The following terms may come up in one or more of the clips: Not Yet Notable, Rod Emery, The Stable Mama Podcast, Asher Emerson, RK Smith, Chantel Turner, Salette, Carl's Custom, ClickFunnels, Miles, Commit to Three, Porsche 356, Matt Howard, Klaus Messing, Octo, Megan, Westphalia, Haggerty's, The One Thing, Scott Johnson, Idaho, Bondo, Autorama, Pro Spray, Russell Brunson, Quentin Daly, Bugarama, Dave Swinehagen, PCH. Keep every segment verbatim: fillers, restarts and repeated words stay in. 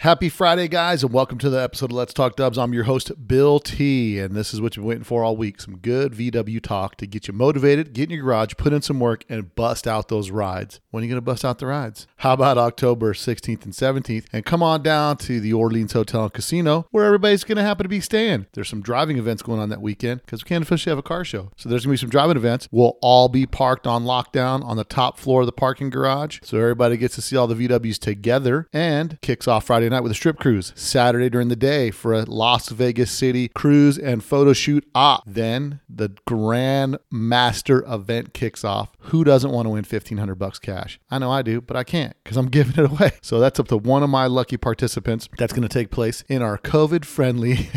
Happy Friday, guys, and welcome to the episode of Let's Talk Dubs. I'm your host, Bill T., and this is what you've been waiting for all week, some good V W talk to get you motivated, get in your garage, put in some work, and bust out those rides. When are you going to bust out the rides? How about October sixteenth and seventeenth? And come on down to the Orleans Hotel and Casino, where everybody's going to happen to be staying. There's some driving events going on that weekend, because we can't officially have a car show. So there's going to be some driving events. We'll all be parked on lockdown on the top floor of the parking garage, so everybody gets to see all the V Ws together, and kicks off Friday night with a strip cruise, Saturday during the day for a Las Vegas City cruise and photo shoot op. Then the Grand Master event kicks off. Who doesn't want to win fifteen hundred bucks cash? I know I do, but I can't because I'm giving it away. So that's up to one of my lucky participants. That's going to take place in our COVID-friendly,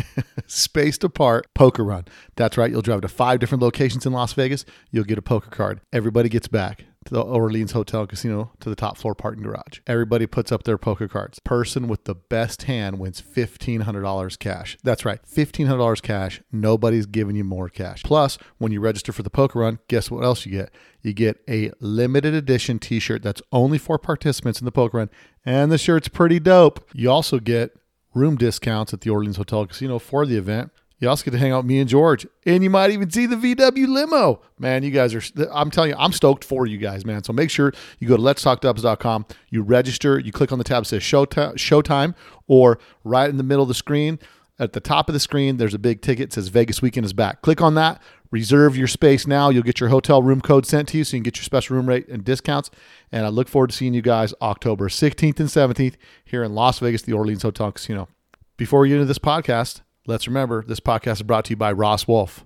spaced apart poker run. That's right. You'll drive to five different locations in Las Vegas. You'll get a poker card. Everybody gets back to the Orleans Hotel and Casino, to the top floor parking garage. Everybody puts up their poker cards. Person with the best hand wins fifteen hundred dollars cash. That's right, fifteen hundred dollars cash. Nobody's giving you more cash. Plus, when you register for the poker run, guess what else you get? You get a limited edition t-shirt that's only for participants in the poker run, and the shirt's pretty dope. You also get room discounts at the Orleans Hotel and Casino for the event. You also get to hang out with me and George, and you might even see the V W limo. Man, you guys are, I'm telling you, I'm stoked for you guys, man. So make sure you go to lets talk dubs dot com, you register, you click on the tab that says Showtime, Showtime, or right in the middle of the screen, at the top of the screen, there's a big ticket that says Vegas Weekend is back. Click on that, reserve your space now. You'll get your hotel room code sent to you so you can get your special room rate and discounts. And I look forward to seeing you guys October sixteenth and seventeenth here in Las Vegas, the Orleans Hotel Casino. Before we get into this podcast, let's remember, this podcast is brought to you by Ross Wolfe.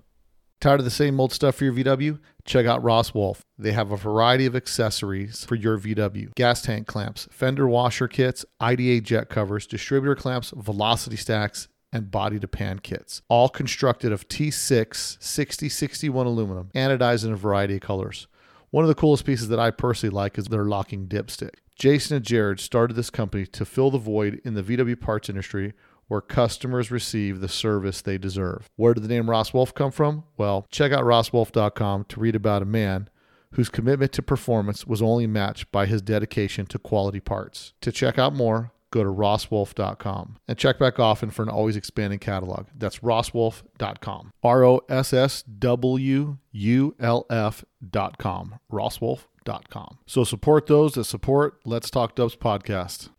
Tired of the same old stuff for your V W? Check out Ross Wolfe. They have a variety of accessories for your V W. Gas tank clamps, fender washer kits, I D A jet covers, distributor clamps, velocity stacks, and body-to-pan kits. All constructed of T six sixty sixty-one aluminum, anodized in a variety of colors. One of the coolest pieces that I personally like is their locking dipstick. Jason and Jared started this company to fill the void in the V W parts industry, where customers receive the service they deserve. Where did the name Ross Wolfe come from? Well, check out Ross Wolf dot com to read about a man whose commitment to performance was only matched by his dedication to quality parts. To check out more, go to Ross Wolf dot com and check back often for an always expanding catalog. That's Ross Wolf dot com. R O S S W U L F dot com. Ross Wolf dot com. So support those that support Let's Talk Dubs podcast.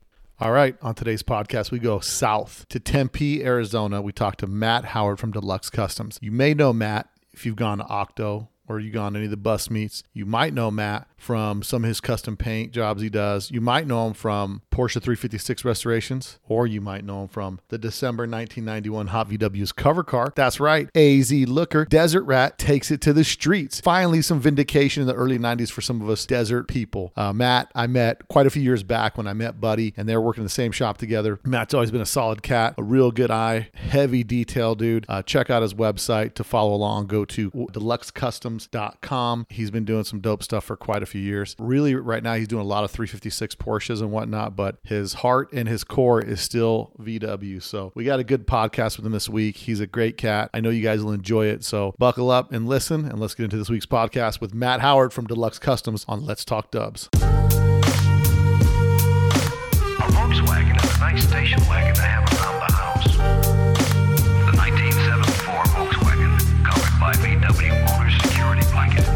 All right, on today's podcast, we go south to Tempe, Arizona. We talk to Matt Howard from Deluxe Customs. You may know Matt if you've gone to Octo or you've gone to any of the bus meets. You might know Matt from some of his custom paint jobs he does. You might know him from Porsche three fifty-six restorations, or you might know him from the December nineteen ninety-one Hot V W's cover car. That's right, A Z Looker, Desert Rat takes it to the streets. Finally, some vindication in the early nineties for some of us desert people. Uh, Matt, I met quite a few years back when I met Buddy, and they were working in the same shop together. Matt's always been a solid cat, a real good eye, heavy detail dude. Uh, check out his website to follow along. Go to deluxe customs dot com. He's been doing some dope stuff for quite a few years. Really, right now, he's doing a lot of three fifty-six Porsches and whatnot, but his heart and his core is still V W. So we got a good podcast with him this week. He's a great cat. I know you guys will enjoy it. So buckle up and listen, and let's get into this week's podcast with Matt Howard from Deluxe Customs on Let's Talk Dubs. A Volkswagen is a nice station wagon to have around the house. The nineteen seventy-four Volkswagen, covered by V W owner's security blanket.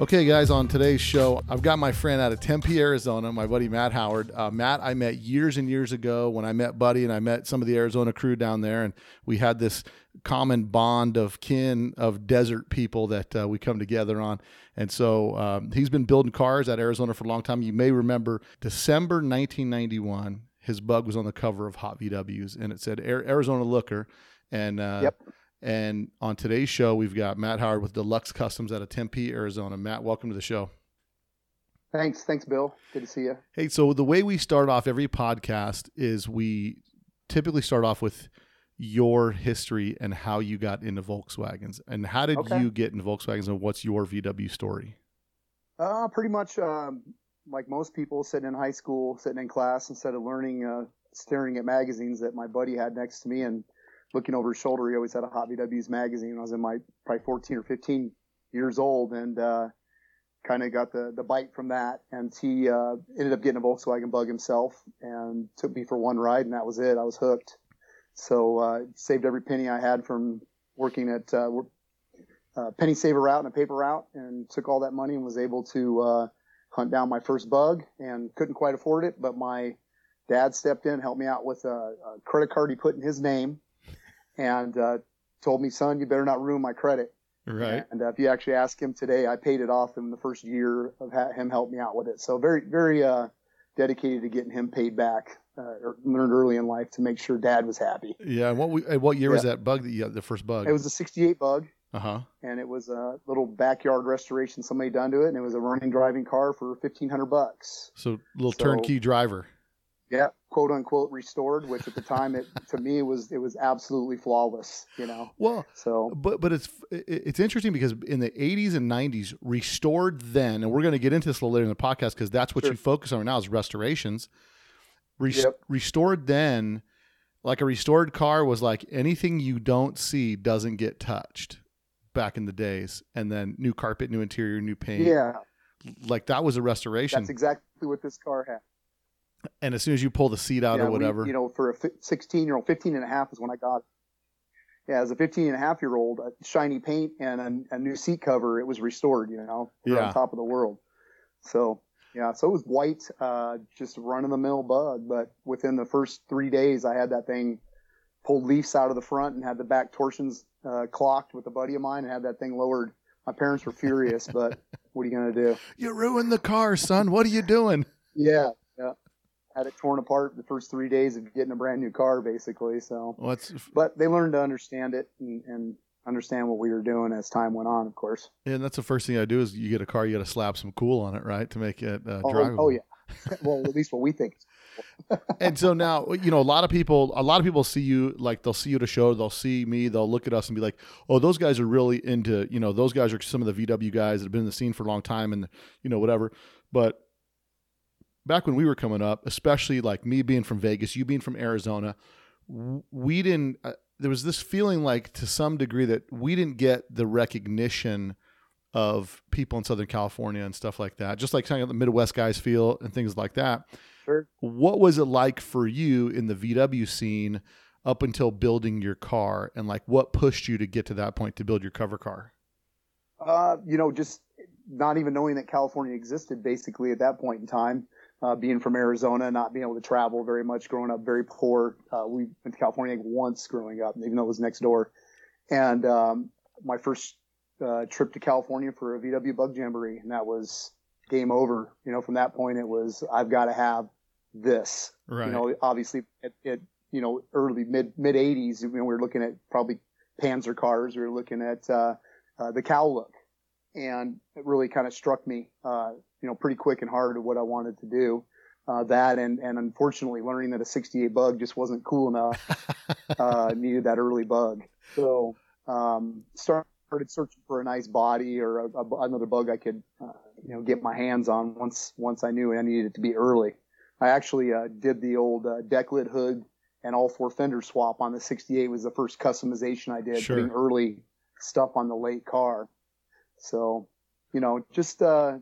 Okay, guys, on today's show, I've got my friend out of Tempe, Arizona, my buddy Matt Howard. Uh, Matt, I met years and years ago when I met Buddy and I met some of the Arizona crew down there, and we had this common bond of kin of desert people that uh, we come together on. And so um, he's been building cars at Arizona for a long time. You may remember December nineteen ninety-one, his bug was on the cover of Hot V Ws, and it said Arizona Looker. And uh, yep. And on today's show, we've got Matt Howard with Deluxe Customs out of Tempe, Arizona. Matt, welcome to the show. Thanks. Thanks, Bill. Good to see you. Hey, so the way we start off every podcast is we typically start off with your history and how you got into Volkswagens. And how did okay. you get into Volkswagens, and what's your V W story? Uh, pretty much um, like most people, sitting in high school, sitting in class, instead of learning uh, staring at magazines that my buddy had next to me and looking over his shoulder. He always had a Hot V Ws magazine. I was in my probably fourteen or fifteen years old, and uh, kind of got the, the bite from that. And he uh, ended up getting a Volkswagen Bug himself and took me for one ride, and that was it. I was hooked. So uh, saved every penny I had from working at uh, a penny saver route and a paper route, and took all that money and was able to uh, hunt down my first Bug, and couldn't quite afford it. But my dad stepped in, helped me out with a, a credit card he put in his name, and uh, told me, son, you better not ruin my credit. Right. And uh, if you actually ask him today, I paid it off in the first year of ha- him helping me out with it. So very, very uh, dedicated to getting him paid back. Uh, learned early in life to make sure Dad was happy. Yeah. And what we, what year yeah. was that Bug that you got, the first Bug? It was a sixty-eight Bug. Uh huh. And it was a little backyard restoration somebody done to it, and it was a running driving car for fifteen hundred bucks. So little so, turnkey driver. Yeah, quote unquote restored, which at the time it to me was it was absolutely flawless, you know. Well, so but but it's it's interesting because in the eighties and nineties, restored then, and we're going to get into this a little later in the podcast because that's what sure. you focus on right now is restorations. Re- yep. Restored then, like a restored car was like anything you don't see doesn't get touched back in the days, and then new carpet, new interior, new paint. Yeah, like that was a restoration. That's exactly what this car had. And as soon as you pull the seat out yeah, or whatever, we, you know, for a sixteen year old, fifteen and a half is when I got it. Yeah. As a fifteen and a half year old, a shiny paint and a, a new seat cover, it was restored, you know, we yeah. on top of the world. So, yeah. So it was white, uh, just run of the mill Bug. But within the first three days, I had that thing pulled leafs out of the front and had the back torsions, uh, clocked with a buddy of mine and had that thing lowered. My parents were furious, but what are you going to do? You ruined the car, son. What are you doing? Yeah. Yeah. Had it torn apart the first three days of getting a brand new car, basically. So, well, but they learned to understand it and, and understand what we were doing as time went on, of course. And that's the first thing I do is you get a car, you got to slap some cool on it, right, to make it uh, oh, drivable. Oh yeah. Well, at least what we think. And so now, you know, a lot of people, a lot of people see you, like they'll see you at a show, they'll see me, they'll look at us and be like, oh, those guys are really into, you know, those guys are some of the V W guys that have been in the scene for a long time, and you know whatever, but. Back when we were coming up, especially like me being from Vegas, you being from Arizona, we didn't, uh, there was this feeling like to some degree that we didn't get the recognition of people in Southern California and stuff like that. Just like kind of the Midwest guys feel and things like that. Sure. What was it like for you in the V W scene up until building your car, and like what pushed you to get to that point to build your cover car? Uh, you know, just not even knowing that California existed basically at that point in time. Uh, being from Arizona, not being able to travel very much, growing up very poor. Uh, we went to California once growing up, even though it was next door. And um, my first uh, trip to California for a V W Bug Jamboree, and that was game over. You know, from that point, it was, I've got to have this. Right. You know, obviously, at, at you know, early, mid, mid-eighties, you know, we were looking at probably Panzer cars. We were looking at uh, uh, the cow look. And it really kind of struck me, uh, you know, pretty quick and hard of what I wanted to do. Uh, that and, and unfortunately learning that a sixty-eight Bug just wasn't cool enough, uh, needed that early Bug. So um, started searching for a nice body or a, a, another Bug I could, uh, you know, get my hands on once once I knew I needed it to be early. I actually uh, did the old uh, deck lid hood and all four fender swap on the sixty-eight was the first customization I did, sure. Putting early stuff on the late car. So, you know, just uh,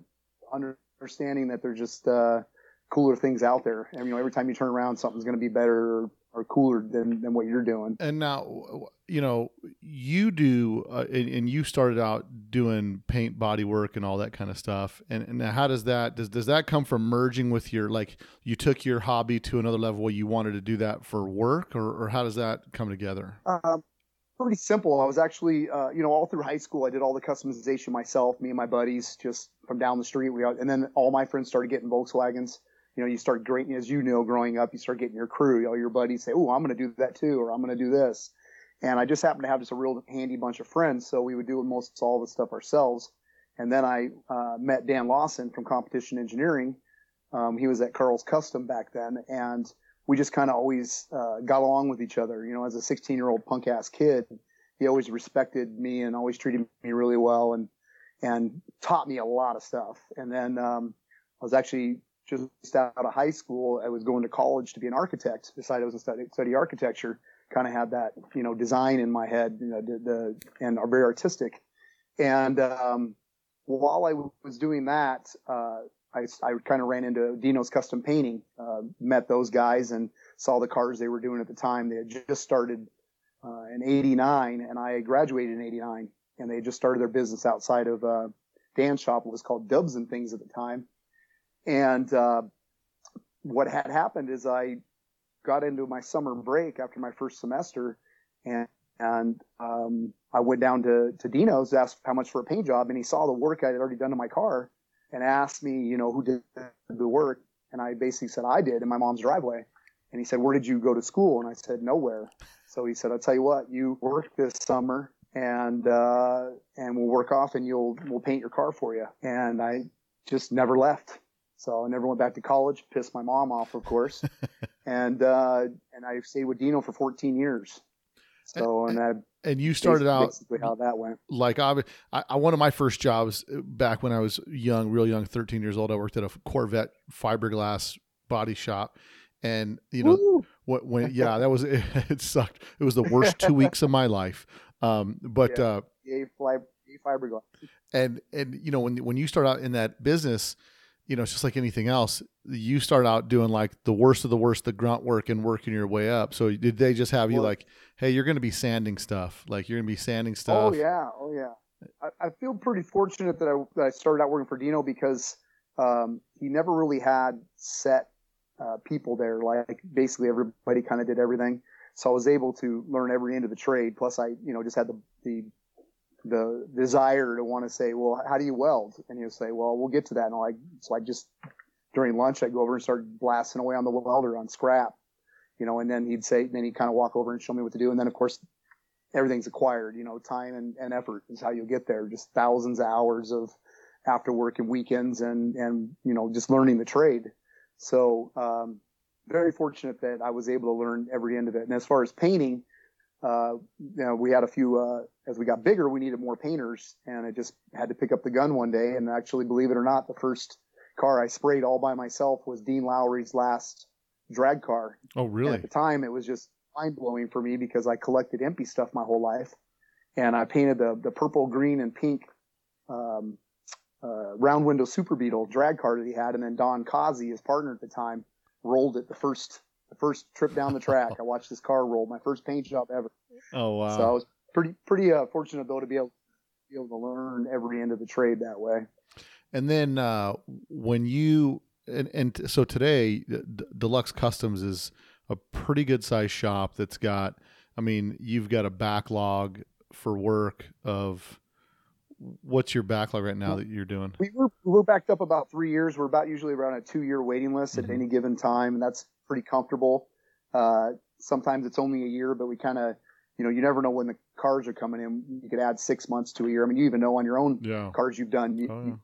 understanding that there's just uh, cooler things out there. And, you know, every time you turn around, something's going to be better or, or cooler than, than what you're doing. And now, you know, you do uh, and, and you started out doing paint, body work and all that kind of stuff. And, and how does that does, does that come from merging with your, like you took your hobby to another level where you wanted to do that for work, or, or how does that come together? Um, Pretty simple. I was actually, uh, you know, all through high school, I did all the customization myself, me and my buddies just from down the street. We, and then all my friends started getting Volkswagens. You know, you start great, as you know, growing up, you start getting your crew, all your buddies say, oh, I'm going to do that too, or I'm going to do this. And I just happened to have just a real handy bunch of friends. So we would do most all the stuff ourselves. And then I uh, met Dan Lawson from Competition Engineering. Um, he was at Carl's Custom back then. And we just kind of always uh, got along with each other. You know, as a sixteen-year-old punk-ass kid, he always respected me and always treated me really well and and taught me a lot of stuff. And then um, I was actually just out of high school, I was going to college to be an architect, decided I was going to study architecture, kind of had that, you know, design in my head, you know, the, the, and are very artistic. And um, while I was doing that, uh, I, I kind of ran into Dinos Custom Painting, uh, met those guys and saw the cars they were doing at the time. They had just started uh, in eighty-nine, and I graduated in eighty-nine, and they had just started their business outside of uh, Dan's shop. It was called Dubs and Things at the time. And uh, what had happened is I got into my summer break after my first semester, and and um, I went down to, to Dino's, asked how much for a paint job, and he saw the work I had already done to my car and asked me, you know, who did the work. And I basically said, I did, in my mom's driveway. And he said, where did you go to school? And I said, nowhere. So he said, I'll tell you what, you work this summer, and uh, and we'll work off, and you'll we'll paint your car for you. And I just never left. So I never went back to college, pissed my mom off, of course. and uh, and I stayed with Dino for fourteen years. So and, and that and you started out basically how that went. Like I, I, one of my first jobs back when I was young, real young, thirteen years old, I worked at a Corvette fiberglass body shop. And you know, Woo! what, when, yeah, that was, it, it sucked. It was the worst two weeks of my life. Um, but, yeah. uh, Yay, fly, yay fiberglass. and, and, you know, when, when you start out in that business, you know, it's just like anything else. You start out doing like the worst of the worst, the grunt work, and working your way up. So did they just have you well, like, hey, you're going to be sanding stuff. Like you're going to be sanding stuff. Oh yeah. Oh yeah. I, I feel pretty fortunate that I, that I started out working for Dino because, um, he never really had set, uh, people there. Like basically everybody kind of did everything. So I was able to learn every end of the trade. Plus I, you know, just had the, the, the desire to want to say, well, how do you weld? And he'll say, well, we'll get to that. And I, so I just, during lunch, I'd go over and start blasting away on the welder on scrap, you know, and then he'd say, then he'd kind of walk over and show me what to do. And then of course everything's acquired, you know, time and, and effort is how you'll get there. Just thousands of hours of after work and weekends and, and, you know, just learning the trade. So, um, very fortunate that I was able to learn every end of it. And as far as painting, Uh, you know, we had a few, uh, as we got bigger, we needed more painters, and I just had to pick up the gun one day. And actually, believe it or not, the first car I sprayed all by myself was Dean Lowry's last drag car. Oh, really? And at the time, it was just mind blowing for me because I collected empty stuff my whole life. And I painted the, the purple, green, and pink, um, uh, round window Super Beetle drag car that he had. And then Don Causey, his partner at the time, rolled it the first The first trip down the track. I watched this car roll. My first paint job ever. Oh wow! So I was pretty pretty uh, fortunate though to be able, be able to learn every end of the trade that way. And then uh, when you and and so today, D- Deluxe Customs is a pretty good sized shop that's got. I mean, you've got a backlog for work of. What's your backlog right now that you're doing? We were we're backed up about three years. We're about usually around a two year waiting list mm-hmm. at any given time, and that's pretty comfortable. Uh, sometimes it's only a year, but we kind of, you know, you never know when the cars are coming in. You could add six months to a year. I mean, you even know on your own yeah. cars you've done. You, oh, yeah. you,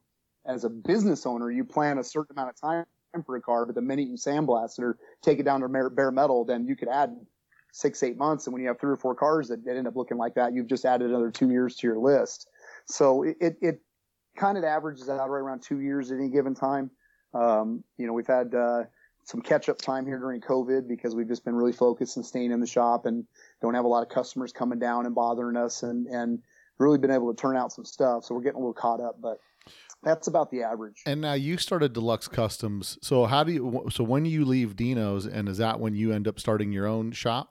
as a business owner, you plan a certain amount of time for a car, but the minute you sandblast it or take it down to bare, bare metal, then you could add six, eight months. And when you have three or four cars that, that end up looking like that, you've just added another two years to your list. So it, it, it kind of averages out right around two years at any given time. Um, you know, we've had, uh, some catch-up time here during COVID because we've just been really focused and staying in the shop and don't have a lot of customers coming down and bothering us and, and really been able to turn out some stuff. So we're getting a little caught up, but that's about the average. And now you started Deluxe Customs. So how do you, so when you leave Dino's and is that when you end up starting your own shop?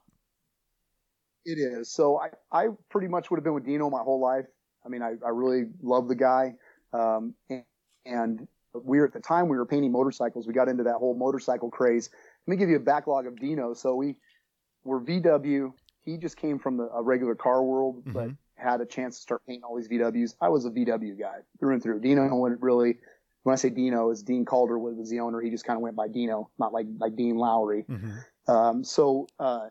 It is. So I, I pretty much would have been with Dino my whole life. I mean, I, I really love the guy. Um, and, and we were at the time we were painting motorcycles. We got into that whole motorcycle craze. Let me give you a backlog of Dino. So we were V W. He just came from the, a regular car world, mm-hmm. but had a chance to start painting all these V Ws. I was a V W guy through and through. Dino wouldn't really. When I say Dino, is Dean Calder was the owner. He just kind of went by Dino, not like like Dean Lowry. Mm-hmm. Um, so uh,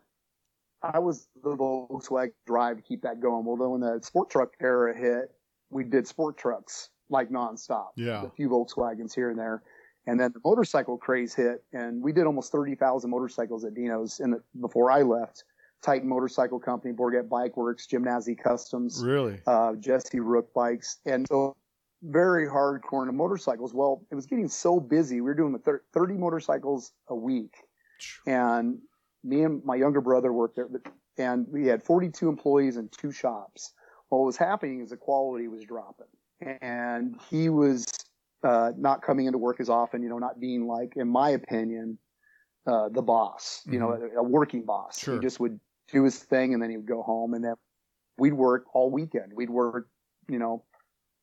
I was the Volkswagen drive to keep that going. Well, then when the sport truck era hit, we did sport trucks. Like nonstop, yeah. A few Volkswagens here and there, and then the motorcycle craze hit, and we did almost thirty thousand motorcycles at Dino's. And before I left, Titan Motorcycle Company, Borgette Bike Works, Gymnasium Customs, really, uh, Jesse Rook Bikes, and so very hardcore into motorcycles. Well, it was getting so busy. We were doing thirty motorcycles a week. And me and my younger brother worked there. And we had forty-two employees and two shops. Well, what was happening is the quality was dropping. And he was uh, not coming into work as often, you know, not being like, in my opinion, uh, the boss, you mm-hmm. know, a, a working boss. Sure. He just would do his thing and then he would go home. And then we'd work all weekend. We'd work, you know,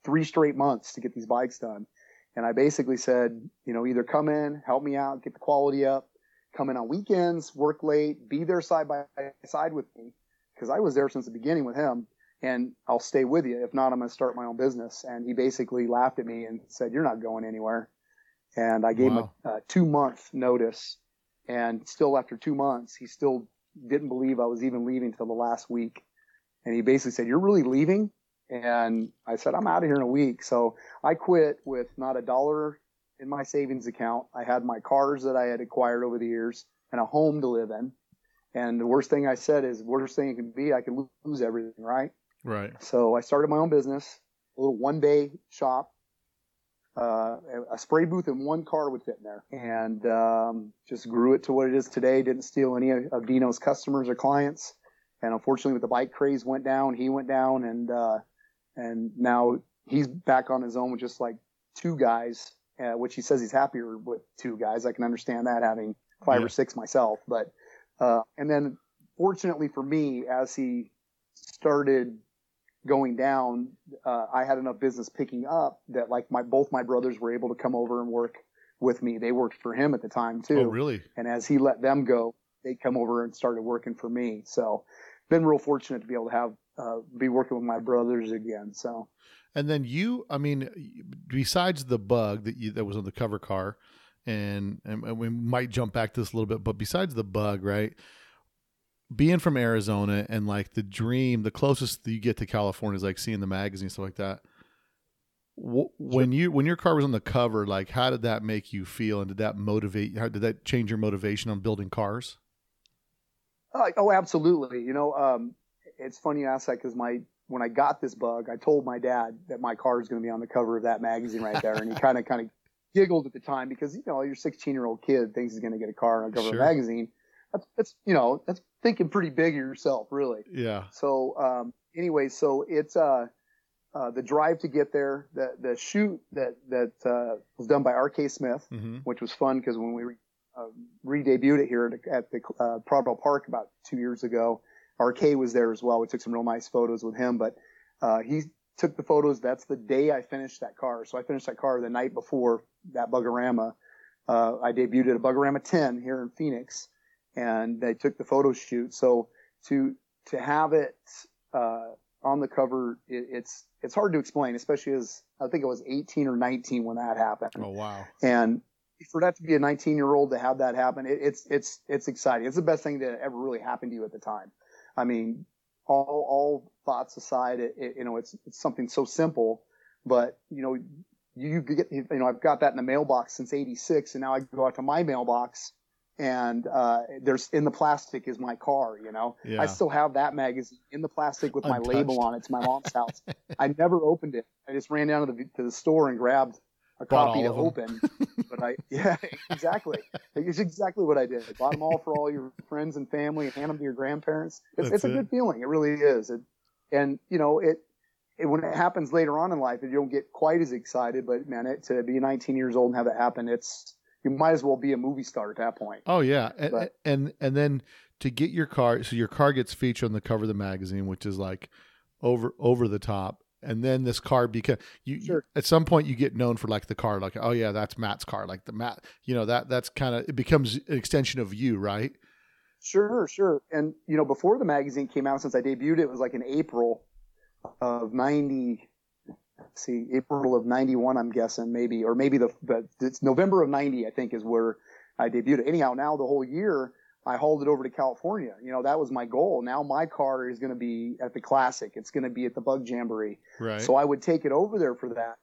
three straight months to get these bikes done. And I basically said, you know, either come in, help me out, get the quality up, come in on weekends, work late, be there side by side with me, because I was there since the beginning with him, and I'll stay with you. If not, I'm going to start my own business. And he basically laughed at me and said, you're not going anywhere. And I gave wow. him a, a two-month notice, and still after two months, he still didn't believe I was even leaving till the last week. And he basically said, you're really leaving? And I said, I'm out of here in a week. So I quit with not a dollar in my savings account. I had my cars that I had acquired over the years and a home to live in. And the worst thing I said is, worst thing it can be, I can lose everything, right? Right. So I started my own business, a little one-day shop. Uh, a spray booth and one car would fit in there. And um, just grew it to what it is today. Didn't steal any of Dino's customers or clients. And unfortunately, with the bike craze went down, he went down, and uh, and now he's back on his own with just like two guys, uh, which he says he's happier with two guys. I can understand that, having five yeah. or six myself. But uh, and then fortunately for me, as he started going down, uh, I had enough business picking up that like my both my brothers were able to come over and work with me. They worked for him at the time too. Oh, really? And as he let them go, they come over and started working for me. So been real fortunate to be able to have, uh, be working with my brothers again. So, and then you, I mean, besides the bug that you, that was on the cover car, and, and we might jump back to this a little bit, but besides the bug, right? Being from Arizona and like the dream, the closest that you get to California is like seeing the magazine, stuff like that. When you, when your car was on the cover, like how did that make you feel? And did that motivate, how did that change your motivation on building cars? Uh, oh, absolutely. You know, um, it's funny you ask that, because my, when I got this bug, I told my dad that my car is going to be on the cover of that magazine right there. And he kind of, kind of giggled at the time, because, you know, your sixteen year old kid thinks he's going to get a car on the cover sure. of a magazine. That's, that's, you know, that's thinking pretty big of yourself, really. Yeah. So, um, anyway, so it's, uh, uh, the drive to get there, the, the shoot that, that, uh, was done by R K Smith, mm-hmm. which was fun. Cause when we were, Uh, re-debuted it here at, at the uh, Prodwell Park about two years ago. R K was there as well. We took some real nice photos with him, but uh, he took the photos. That's the day I finished that car. So I finished that car the night before that Bugarama. Uh, I debuted at a Bugarama ten here in Phoenix, and they took the photo shoot. So to to have it uh, on the cover, it, it's it's hard to explain, especially as I think I was eighteen or nineteen when that happened. Oh, wow. And for that to be a nineteen year old to have that happen, it, it's, it's, it's exciting. It's the best thing that ever really happened to you at the time. I mean, all, all thoughts aside, it, it, you know, it's, it's something so simple, but you know, you get, you know, I've got that in the mailbox since eighty-six, and now I go out to my mailbox and, uh, there's in the plastic is my car, you know, yeah. I still have that magazine in the plastic with Untouched. My label on it. It's my mom's house. I never opened it. I just ran down to the, to the store and grabbed a copy to open, but I, yeah, exactly. It's exactly what I did. I bought them all for all your friends and family and hand them to your grandparents. It's, it's a it. good feeling. It really is. It, and you know, it, it, when it happens later on in life, you don't get quite as excited, but man, it, to be nineteen years old and have it happen, it's, you might as well be a movie star at that point. Oh yeah. And, but, and, and then to get your car, so your car gets featured on the cover of the magazine, which is like over, over the top. And then this car, because you, sure. at some point you get known for like the car, like, oh yeah, that's Matt's car. Like the Matt, you know, that, that's kind of, it becomes an extension of you, right? Sure. Sure. And you know, before the magazine came out, since I debuted, it was like in April of ninety, let's see, April of ninety-one, I'm guessing maybe, or maybe the, the, it's November of ninety, I think is where I debuted. Anyhow, now the whole year I hauled it over to California. You know, that was my goal. Now my car is going to be at the Classic. It's going to be at the Bug Jamboree. Right. So I would take it over there for that.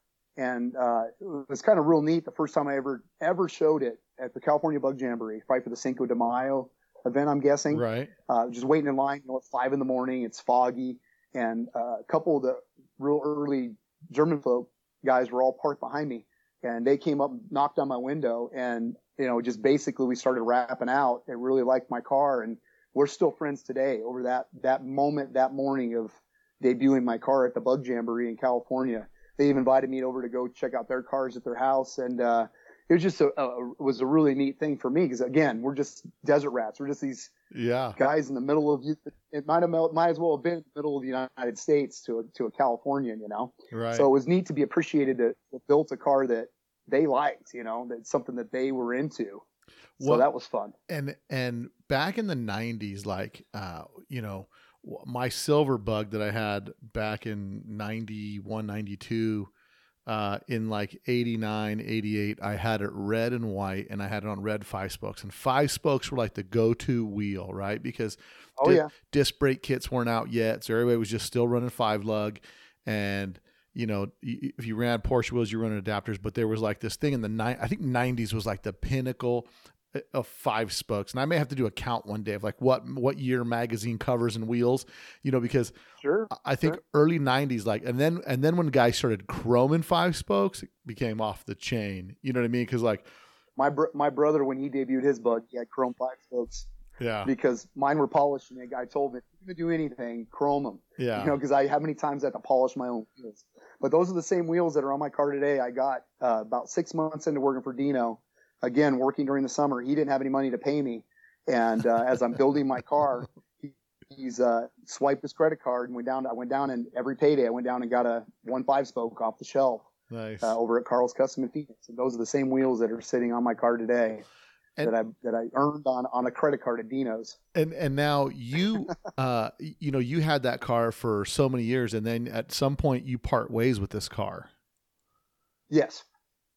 And uh, it was kind of real neat. The first time I ever, ever showed it at the California Bug Jamboree, probably for the Cinco de Mayo event, I'm guessing. Right. Uh, just waiting in line, you know, at five in the morning, it's foggy. And uh, a couple of the real early German folk guys were all parked behind me, and they came up, knocked on my window, and, you know, just basically we started rapping out. They really liked my car, and we're still friends today over that, that moment, that morning of debuting my car at the Bug Jamboree in California. They even invited me over to go check out their cars at their house. And, uh, it was just a, a was a really neat thing for me because, again, we're just desert rats. We're just these yeah. guys in the middle of it might have might as well have been in the middle of the United States to a, to a Californian, you know. Right. So it was neat to be appreciated that we built a car that they liked, you know, that's something that they were into. Well, so that was fun. And and back in the nineties, like uh, you know, my silver bug that I had back in ninety-one, ninety-two. Uh, in like eighty-nine, eighty-eight, I had it red and white, and I had it on red five spokes. And five spokes were like the go-to wheel, right? Because oh, di- yeah. disc brake kits weren't out yet, so everybody was just still running five lug. And you know, y- if you ran Porsche wheels, you running adapters. But there was like this thing in the ni- I think nineties was like the pinnacle of five spokes. And I may have to do a count one day of like what what year magazine covers and wheels, you know, because. Sure, I think sure. early nineties, like, and then and then when guys started chroming five spokes, it became off the chain. You know what I mean? Because like, my br- my brother, when he debuted his bug, he had chrome five spokes. Yeah. Because mine were polished, and the guy told me, if you're gonna do anything, chrome them. Yeah. You know, because I how many times I had to polish my own wheels. But those are the same wheels that are on my car today. I got uh, about six months into working for Dino. Again, working during the summer, he didn't have any money to pay me, and uh, as I'm building my car. He's uh, swiped his credit card and went down. I went down and every payday I went down and got a one five spoke off the shelf. Nice. uh, over at Carl's Custom in Phoenix. And those are the same wheels that are sitting on my car today and, that I that I earned on, on a credit card at Dino's. And and now you, uh, you know, you had that car for so many years, and then at some point you part ways with this car. Yes.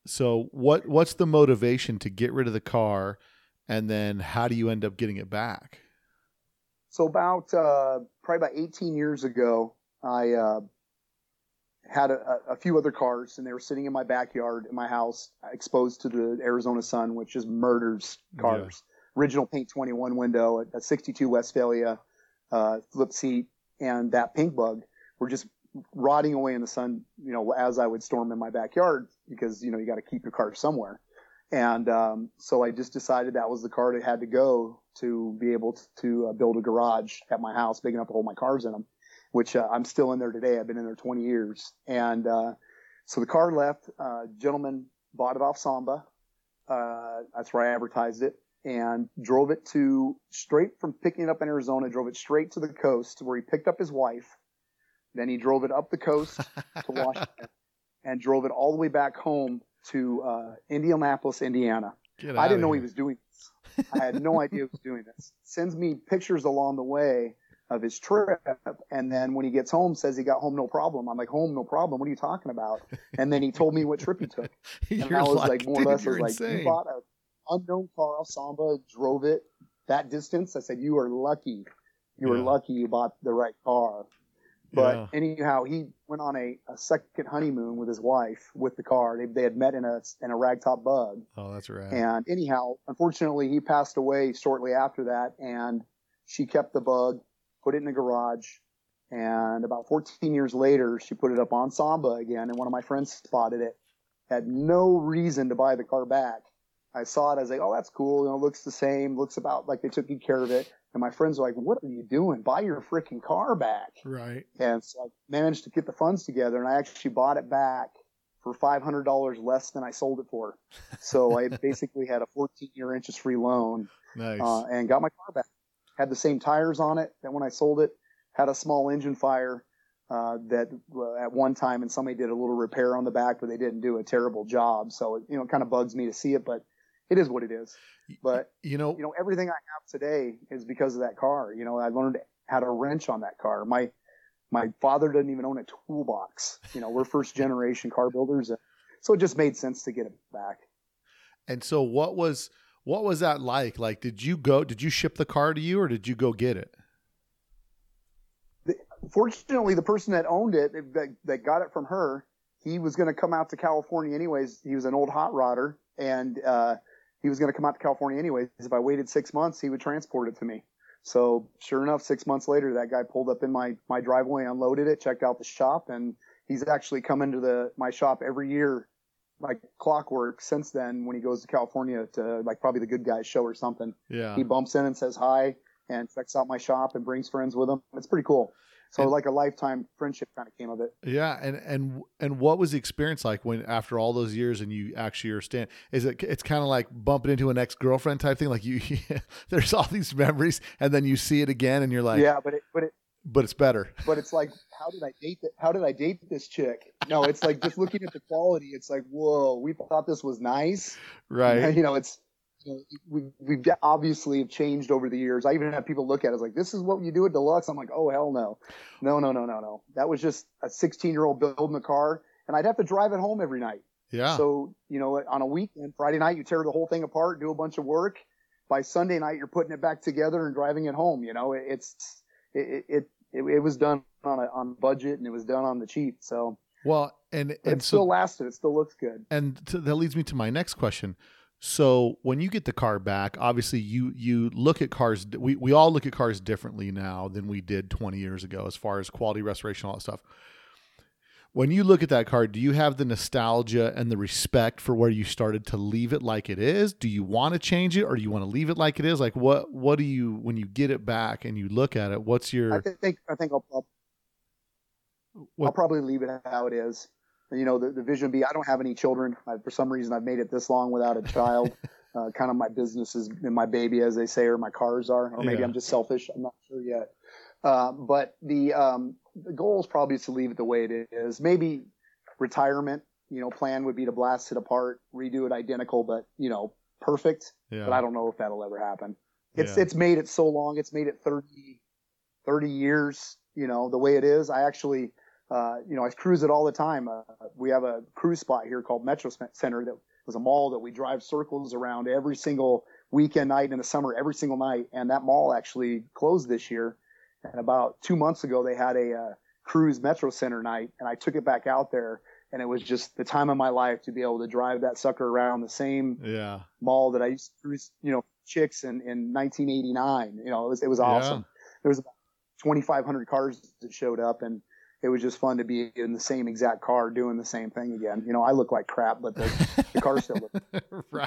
So what what's the motivation to get rid of the car, and then how do you end up getting it back? So about uh, probably about eighteen years ago, I uh, had a, a few other cars, and they were sitting in my backyard in my house, exposed to the Arizona sun, which just murders cars. Yeah. Original paint twenty-one window, a sixty-two Westphalia, uh, flip seat, and that pink bug were just rotting away in the sun. You know, as I would storm in my backyard, because you know you got to keep your car somewhere. And um, so I just decided that was the car that had to go to be able to, to uh, build a garage at my house big enough to hold my cars in them, which uh, I'm still in there today. I've been in there twenty years. And uh, so the car left. Uh, gentleman bought it off Samba. Uh, that's where I advertised it, and drove it to straight from picking it up in Arizona, drove it straight to the coast where he picked up his wife. Then he drove it up the coast to Washington and drove it all the way back home to uh, Indianapolis, Indiana. I didn't know he was doing this. I had no idea he was doing this. Sends me pictures along the way of his trip, and then when he gets home, says he got home no problem. I'm like, home no problem? What are you talking about? And then he told me what trip he took. And you're I was like, like more dude, or less, I was like, insane. You bought an unknown car off Samba, drove it that distance. I said, you are lucky. You yeah. were lucky you bought the right car. But yeah. anyhow, he went on a, a second honeymoon with his wife with the car. They they had met in a in a ragtop bug. Oh, that's right. And anyhow, unfortunately, he passed away shortly after that, and she kept the bug, put it in the garage, and about fourteen years later, she put it up on Samba again, and one of my friends spotted it. Had no reason to buy the car back. I saw it. I was like, oh, that's cool. You know, it looks the same. Looks about like they took good care of it. And my friends were like, what are you doing? Buy your freaking car back. Right. And so I managed to get the funds together, and I actually bought it back for five hundred dollars less than I sold it for. So I basically had a fourteen-year interest-free loan. Nice. Uh, and got my car back. Had the same tires on it that when I sold it. Had a small engine fire uh, that uh, at one time, and somebody did a little repair on the back, but they didn't do a terrible job. So it, you know, it kind of bugs me to see it, but it is what it is. But, you know, you know, everything I have today is because of that car. You know, I learned how to wrench on that car. My my father doesn't even own a toolbox. You know, we're first generation car builders. So it just made sense to get it back. And so what was what was that like? Like, did you go did you ship the car to you, or did you go get it? The, fortunately, the person that owned it, that, that got it from her, he was going to come out to California anyways. He was an old hot rodder, and uh he was going to come out to California anyways. If I waited six months, he would transport it to me. So sure enough, six months later, that guy pulled up in my, my driveway, unloaded it, checked out the shop, and he's actually come into the my shop every year, like clockwork since then. When he goes to California to like probably the Good Guys show or something, yeah, he bumps in and says hi and checks out my shop and brings friends with him. It's pretty cool. So and, like a lifetime friendship kind of came of it. Yeah. And, and, and what was the experience like when, after all those years and you actually are standing, is it, it's kind of like bumping into an ex-girlfriend type thing. Like you, there's all these memories and then you see it again and you're like, yeah, but it, but it, but it's better. But it's like, how did I date that? How did I date this chick? No, it's like just looking at the quality. It's like, whoa, we thought this was nice. Right. And, you know, it's, you know, we, we've obviously changed over the years. I even have people look at it like, this is what you do at Deluxe. I'm like, oh, hell no. No, no, no, no, no. That was just a sixteen-year-old building a car, and I'd have to drive it home every night. Yeah. So, you know, on a weekend, Friday night, you tear the whole thing apart, do a bunch of work. By Sunday night, you're putting it back together and driving it home. You know, it's it it, it, it was done on a on budget, and it was done on the cheap. So well, and, and it so, still lasted. It still looks good. And to, that leads me to my next question. So when you get the car back, obviously you, you look at cars. We, we all look at cars differently now than we did twenty years ago, as far as quality restoration, all that stuff. When you look at that car, do you have the nostalgia and the respect for where you started to leave it like it is? Do you want to change it, or do you want to leave it like it is? Like what, what do you, when you get it back and you look at it, what's your, I think, I think I'll, I'll, I'll probably leave it how it is. You know, the, the vision be, I don't have any children. I, for some reason, I've made it this long without a child. uh, kind of my business is and my baby, as they say, or my cars are. Or maybe yeah. I'm just selfish. I'm not sure yet. Uh, but the, um, the goal is probably to leave it the way it is. Maybe retirement, you know, plan would be to blast it apart, redo it identical, but, you know, perfect. Yeah. But I don't know if that'll ever happen. It's yeah. it's made it so long. It's made it thirty years, you know, the way it is. I actually... Uh, you know, I cruise it all the time. Uh, we have a cruise spot here called Metro Center that was a mall that we drive circles around every single weekend night and in the summer, every single night. And that mall actually closed this year. And about two months ago, they had a uh, cruise Metro Center night, and I took it back out there. And it was just the time of my life to be able to drive that sucker around the same yeah. mall that I used to cruise, you know, chicks in, in nineteen eighty-nine. You know, it was, it was awesome. Yeah. There was about twenty-five hundred cars that showed up, and it was just fun to be in the same exact car doing the same thing again. You know, I look like crap, but the, the car still looks right.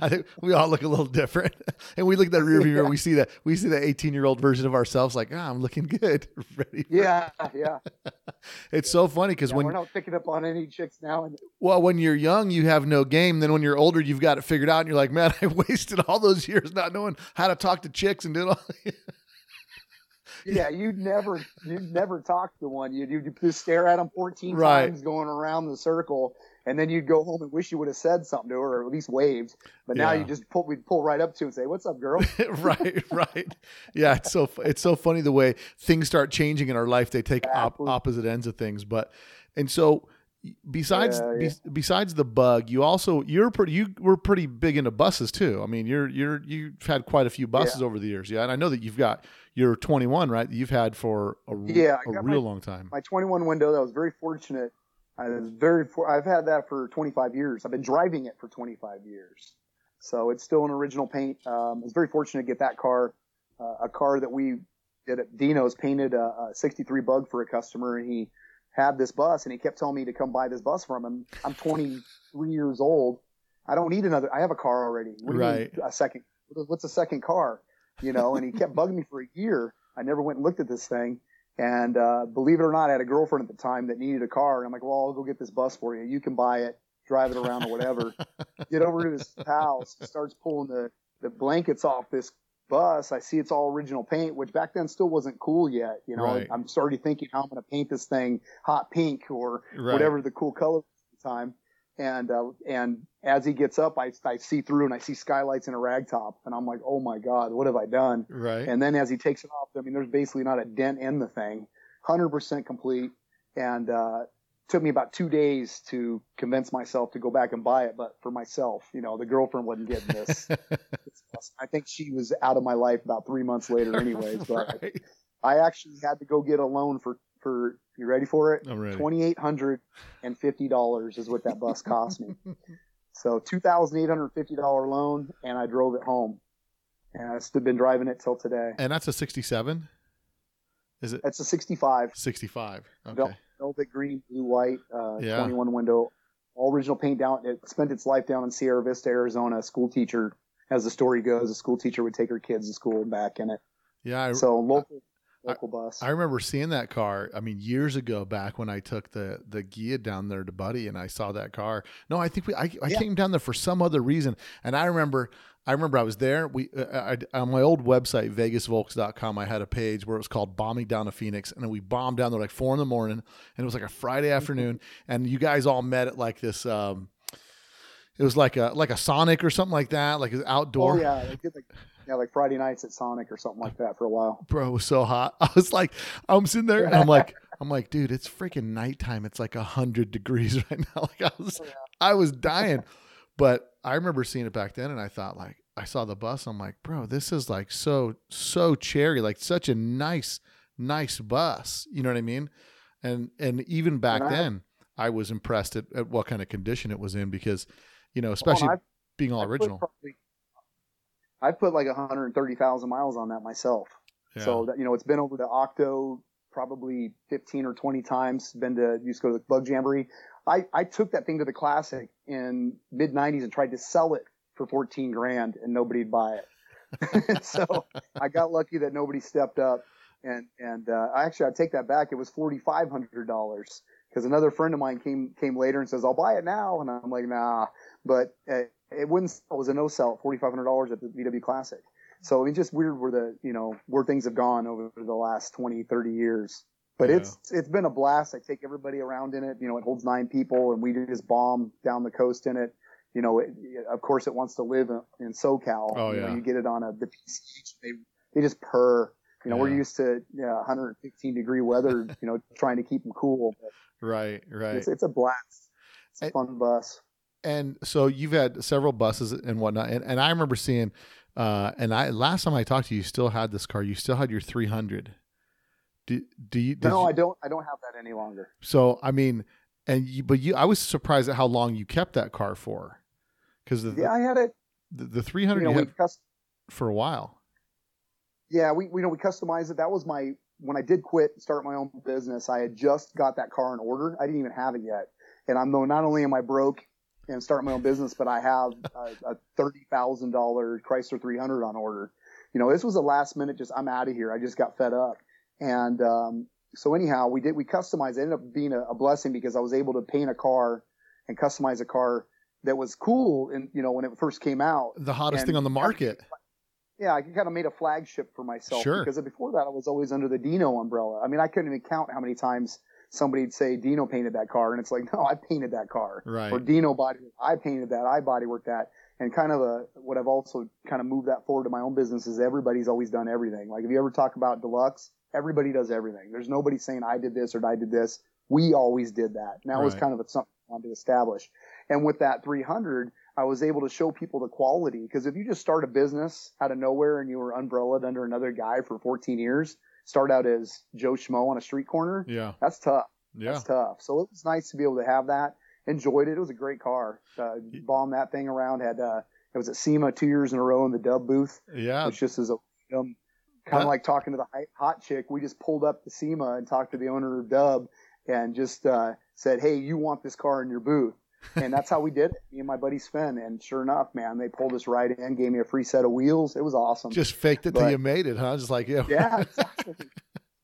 I think we all look a little different, and we look at that rearview yeah. mirror. We see that we see that eighteen-year-old version of ourselves. Like, ah, oh, I'm looking good. Ready? For- yeah, yeah. It's so funny because yeah, when we're not picking up on any chicks now. And- well, when you're young, you have no game. Then when you're older, you've got it figured out, and you're like, man, I wasted all those years not knowing how to talk to chicks and did all. Yeah, you'd never, you'd never talk to one. You'd, you'd just stare at them fourteen right. times going around the circle, and then you'd go home and wish you would have said something to her, or at least waved. But now yeah. you just pull, we'd pull right up to and say, "What's up, girl?" right, right. Yeah, it's so it's so funny the way things start changing in our life. They take yeah, op- opposite ends of things, but and so. Besides, yeah, yeah. Be, besides the bug, you also you're pretty you were pretty big into buses too. I mean, you're you're you've had quite a few buses yeah. over the years, yeah. And I know that you've got you're twenty-one, right? You've had for a, yeah, a real my, long time. My twenty-one window. That was very fortunate. I was very. For, I've had that for twenty-five years. I've been driving it for twenty-five years, so it's still an original paint. Um, I was very fortunate to get that car, uh, a car that we did at Dinos painted a, a sixty-three bug for a customer, and he. Had this bus, and he kept telling me to come buy this bus from him. I'm twenty-three years old. I don't need another. I have a car already. What do right. you need a second? What's a second car? You know, and he kept bugging me for a year. I never went and looked at this thing. And uh, believe it or not, I had a girlfriend at the time that needed a car. And I'm like, well, I'll go get this bus for you. You can buy it, drive it around or whatever. Get over to his house. He starts pulling the, the blankets off this bus. I see it's all original paint, which back then still wasn't cool yet. You know, right. I'm already thinking how I'm going to paint this thing hot pink or right. whatever the cool color was at the time. And, uh, and as he gets up, I, I see through and I see skylights and a rag top, and I'm like, oh my God, what have I done? Right. And then as he takes it off, I mean, there's basically not a dent in the thing, one hundred percent complete. And, uh, took me about two days to convince myself to go back and buy it. But for myself, you know, the girlfriend wasn't getting this. I think she was out of my life about three months later anyways. But right. I, I actually had to go get a loan for, for you ready for it? two thousand eight hundred fifty dollars is what that bus cost me. So two thousand eight hundred fifty dollars loan, and I drove it home. And I've still been driving it till today. And that's a sixty-seven? Is it? That's a sixty-five. sixty-five. Okay. Don't, velvet green, blue, white, uh, yeah. twenty-one window, all original paint down. It spent its life down in Sierra Vista, Arizona. A school teacher, as the story goes, a school teacher would take her kids to school and back in it. Yeah. I, so local, I, local bus. I remember seeing that car. I mean, years ago, back when I took the, the Gia down there to Buddy, and I saw that car. No, I think we, I, I yeah. came down there for some other reason. And I remember, I remember I was there. We, uh, I, on my old website, Vegas Volks dot com, I had a page where it was called Bombing Down to Phoenix. And then we bombed down there like four in the morning, and it was like a Friday afternoon. And you guys all met at like this, um, it was like a, like a Sonic or something like that. Like it was outdoor. Oh, yeah. They did like, yeah. Like Friday nights at Sonic or something like that for a while. Bro, it was so hot. I was like, I'm sitting there and I'm like, I'm like, dude, it's freaking nighttime. It's like a hundred degrees right now. Like I was, oh, yeah. I was dying, but I remember seeing it back then, and I thought, like, I saw the bus. I'm like, bro, this is like so, so cherry, like such a nice, nice bus. You know what I mean? And and even back and I, then, I was impressed at, at what kind of condition it was in, because, you know, especially well, being all I've original. Put probably, I've put like one hundred thirty thousand miles on that myself. Yeah. So, that, you know, it's been over to Octo probably fifteen or twenty times. Been to, used to go to the Bug Jamboree. I, I took that thing to the Classic in mid nineties and tried to sell it for fourteen grand, and nobody'd buy it. So I got lucky that nobody stepped up, and, and, uh, actually I take that back. It was four thousand five hundred dollars, because another friend of mine came, came later and says, I'll buy it now. And I'm like, nah, but uh, it wouldn't, it was a no sell, four thousand five hundred dollars at the V W Classic. So I mean, just weird where the, you know, where things have gone over the last twenty, thirty years. But yeah. it's it's been a blast. I take everybody around in it. You know, it holds nine people, and we just bomb down the coast in it. You know, it, it, of course, it wants to live in, in SoCal. Oh, you yeah. know, you get it on a the P C H. They they just purr. You know, yeah. we're used to yeah, one hundred fifteen degree weather. You know, trying to keep them cool. But right, right. It's, it's a blast. It's a and, fun bus. And so you've had several buses and whatnot, and, and I remember seeing. Uh, and I last time I talked to you, you still had this car. You still had your three hundred. Do, do you, no, you, I don't, I don't have that any longer. So, I mean, and you, but you, I was surprised at how long you kept that car for. Cause the, yeah, I had it. The, the three hundred you know, you had custom- for a while. Yeah. We, we you know, we customized it. That was my, when I did quit and start my own business, I had just got that car in order. I didn't even have it yet. And I'm though, not only am I broke and start my own business, but I have a, a thirty thousand dollars Chrysler three hundred on order. You know, this was a last minute, just, I'm out of here. I just got fed up. And um, so anyhow, we did, we customized. It ended up being a, a blessing, because I was able to paint a car and customize a car that was cool. And, you know, when it first came out, the hottest and, thing on the market. Yeah. I kind of made a flagship for myself, sure. because before that I was always under the Dino umbrella. I mean, I couldn't even count how many times somebody'd say Dino painted that car. And it's like, no, I painted that car, right. Or Dino body. I painted that. I bodyworked that. And kind of a, what I've also kind of moved that forward to my own business is everybody's always done everything. Like if you ever talk about Deluxe, everybody does everything. There's nobody saying I did this or I did this. We always did that. And that right. was kind of a, something I wanted to establish. And with that three hundred, I was able to show people the quality. Because if you just start a business out of nowhere and you were umbrellaed under another guy for fourteen years, start out as Joe Schmo on a street corner. Yeah, that's tough. Yeah, that's tough. So it was nice to be able to have that. Enjoyed it. It was a great car. Uh, bombed that thing around. Had uh, it was at SEMA two years in a row in the Dub booth. Yeah, which just is a um, kind of like talking to the hot chick. We just pulled up to SEMA and talked to the owner of Dub and just uh, said, hey, you want this car in your booth. And that's how we did it, me and my buddy Sven. And sure enough, man, they pulled us right in, gave me a free set of wheels. It was awesome. Just faked it but, till you made it, huh? Just like, yeah. Yeah, exactly.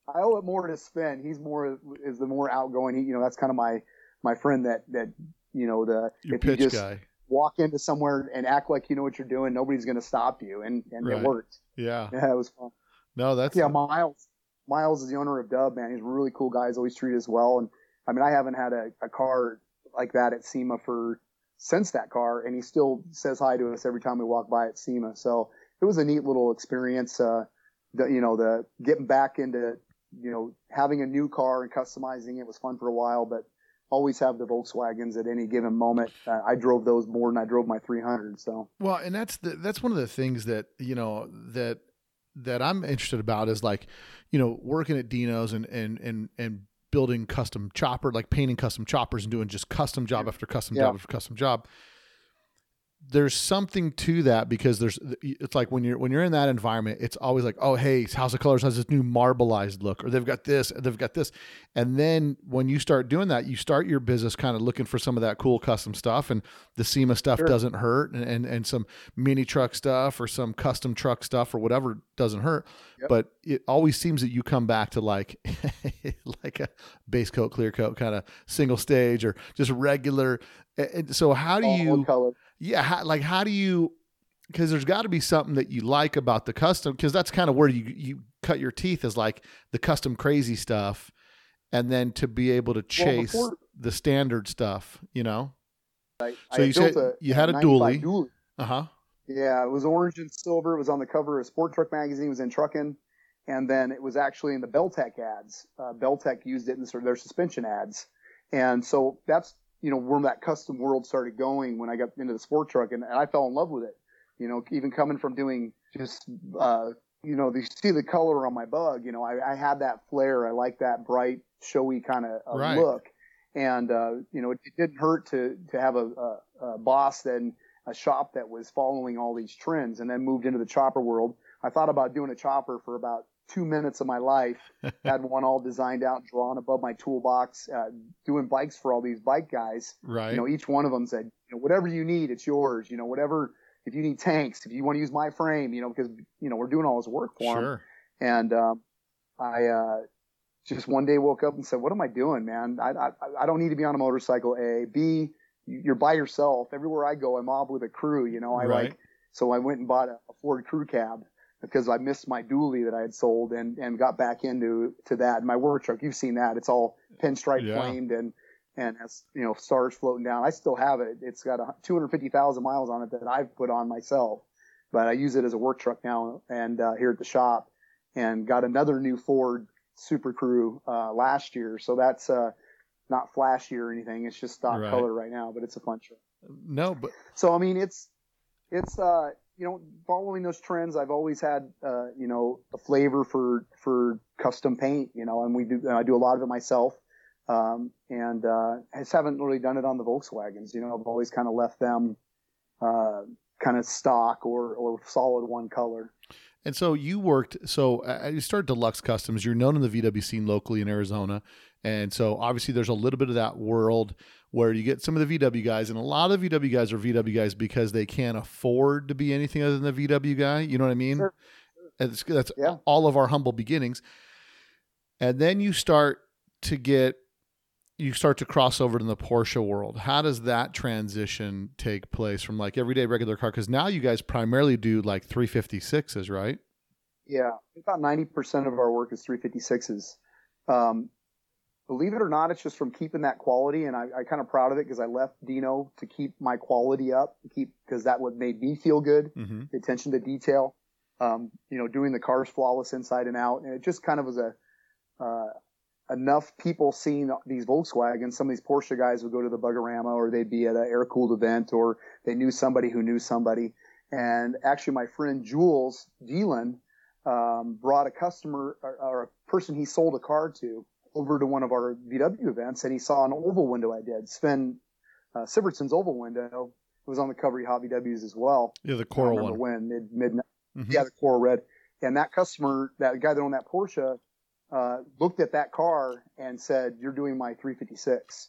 I owe it more to Sven. He's more is the more outgoing. He, you know, that's kind of my, my friend that, that you know, the your if pitch you just guy. Walk into somewhere and act like you know what you're doing, nobody's going to stop you. And, and right. it worked. Yeah. Yeah, it was fun. No, that's yeah. Miles, Miles is the owner of Dub, man. He's a really cool guy. He's always treated us well, and I mean, I haven't had a, a car like that at SEMA for since that car, and he still says hi to us every time we walk by at SEMA. So it was a neat little experience. Uh, the, you know, the getting back into you know having a new car and customizing it was fun for a while, but always have the Volkswagens at any given moment. Uh, I drove those more than I drove my three hundred. So well, and that's the, that's one of the things that you know that. that I'm interested about is like, you know, working at Dino's and, and, and, and building custom chopper, like painting custom choppers and doing just custom job after custom yeah. job after custom job. there's something to that, because there's, it's like when you're, when you're in that environment, it's always like, oh, hey, House of Colors has this new marbleized look, or they've got this, they've got this. And then when you start doing that, you start your business kind of looking for some of that cool custom stuff, and the SEMA stuff sure. doesn't hurt. And, and, and some mini truck stuff or some custom truck stuff or whatever doesn't hurt. Yep. But it always seems that you come back to like, like a base coat, clear coat kind of single stage or just regular. And so how do All you, colors. Yeah. How, like, how do you, because there's got to be something that you like about the custom, because that's kind of where you, you cut your teeth, is like the custom crazy stuff. And then to be able to chase well, before, the standard stuff, you know? I, so I you said a, you had a, a dually. dually. Uh-huh. Yeah. It was orange and silver. It was on the cover of Sport Truck Magazine. It was in Truckin'. And then it was actually in the Belltech ads. Uh, Belltech used it in sort of their suspension ads. And so that's, you know, where that custom world started going when I got into the sport truck, and, and I fell in love with it. You know, even coming from doing just, uh, you know, you see the color on my Bug, you know, I, I had that flair. I like that bright, showy kind of uh, right. look. And, uh, you know, it, it didn't hurt to, to have a, a, a boss and a shop that was following all these trends, and then moved into the chopper world. I thought about doing a chopper for about two minutes of my life. Had one all designed out and drawn above my toolbox, uh, doing bikes for all these bike guys. Right. You know, each one of them said, you know, whatever you need, it's yours. You know, whatever, if you need tanks, if you want to use my frame, you know, because, you know, we're doing all this work for sure. them. And, um, I, uh, just one day woke up and said, what am I doing, man? I, I, I don't need to be on a motorcycle. A, B, you're by yourself. Everywhere I go, I mob with a crew, you know, I right. like, so I went and bought a, a Ford crew cab, because I missed my dually that I had sold, and, and got back into to that. And my work truck, you've seen that. It's all pinstripe yeah. flamed and, and has, you know, stars floating down. I still have it. It's got a, two hundred fifty thousand miles on it that I've put on myself, but I use it as a work truck now, and uh, here at the shop, and got another new Ford Super Crew uh, last year. So that's uh, not flashy or anything. It's just stock right. color right now, but it's a fun truck. No, but so, I mean, it's, it's, uh, you know, following those trends, I've always had, uh, you know, a flavor for, for custom paint, you know, and we do, and I do a lot of it myself. Um, and, uh, I just haven't really done it on the Volkswagens. You know, I've always kind of left them, uh, kind of stock or, or solid one color. And so you worked, so uh, you started Deluxe Customs. You're known in the V W scene locally in Arizona. And so obviously there's a little bit of that world where you get some of the V W guys, and a lot of V W guys are V W guys because they can't afford to be anything other than the V W guy. You know what I mean? Sure. That's, that's yeah. all of our humble beginnings. And then you start to get, you start to cross over to the Porsche world. How does that transition take place from like everyday regular car? Cause now you guys primarily do like three fifty-sixes, right? Yeah. About ninety percent of our work is three fifty-sixes. Um, Believe it or not, it's just from keeping that quality, and I, I kind of proud of it because I left Dino to keep my quality up, to keep because that what made me feel good, mm-hmm. the attention to detail, um, you know, doing the cars flawless inside and out, and it just kind of was a uh, enough people seeing these Volkswagens. Some of these Porsche guys would go to the Bugarama, or they'd be at an air cooled event, or they knew somebody who knew somebody, and actually my friend Jules Dillon um, brought a customer or, or a person he sold a car to over to one of our V W events, and he saw an oval window I did. Sven uh, Sivertsen's oval window. It was on the cover of Hot V Ws as well. Yeah, the coral one. When mid midnight. Mm-hmm. Yeah, the coral red. And that customer, that guy that owned that Porsche, uh, looked at that car and said, "You're doing my three fifty-six."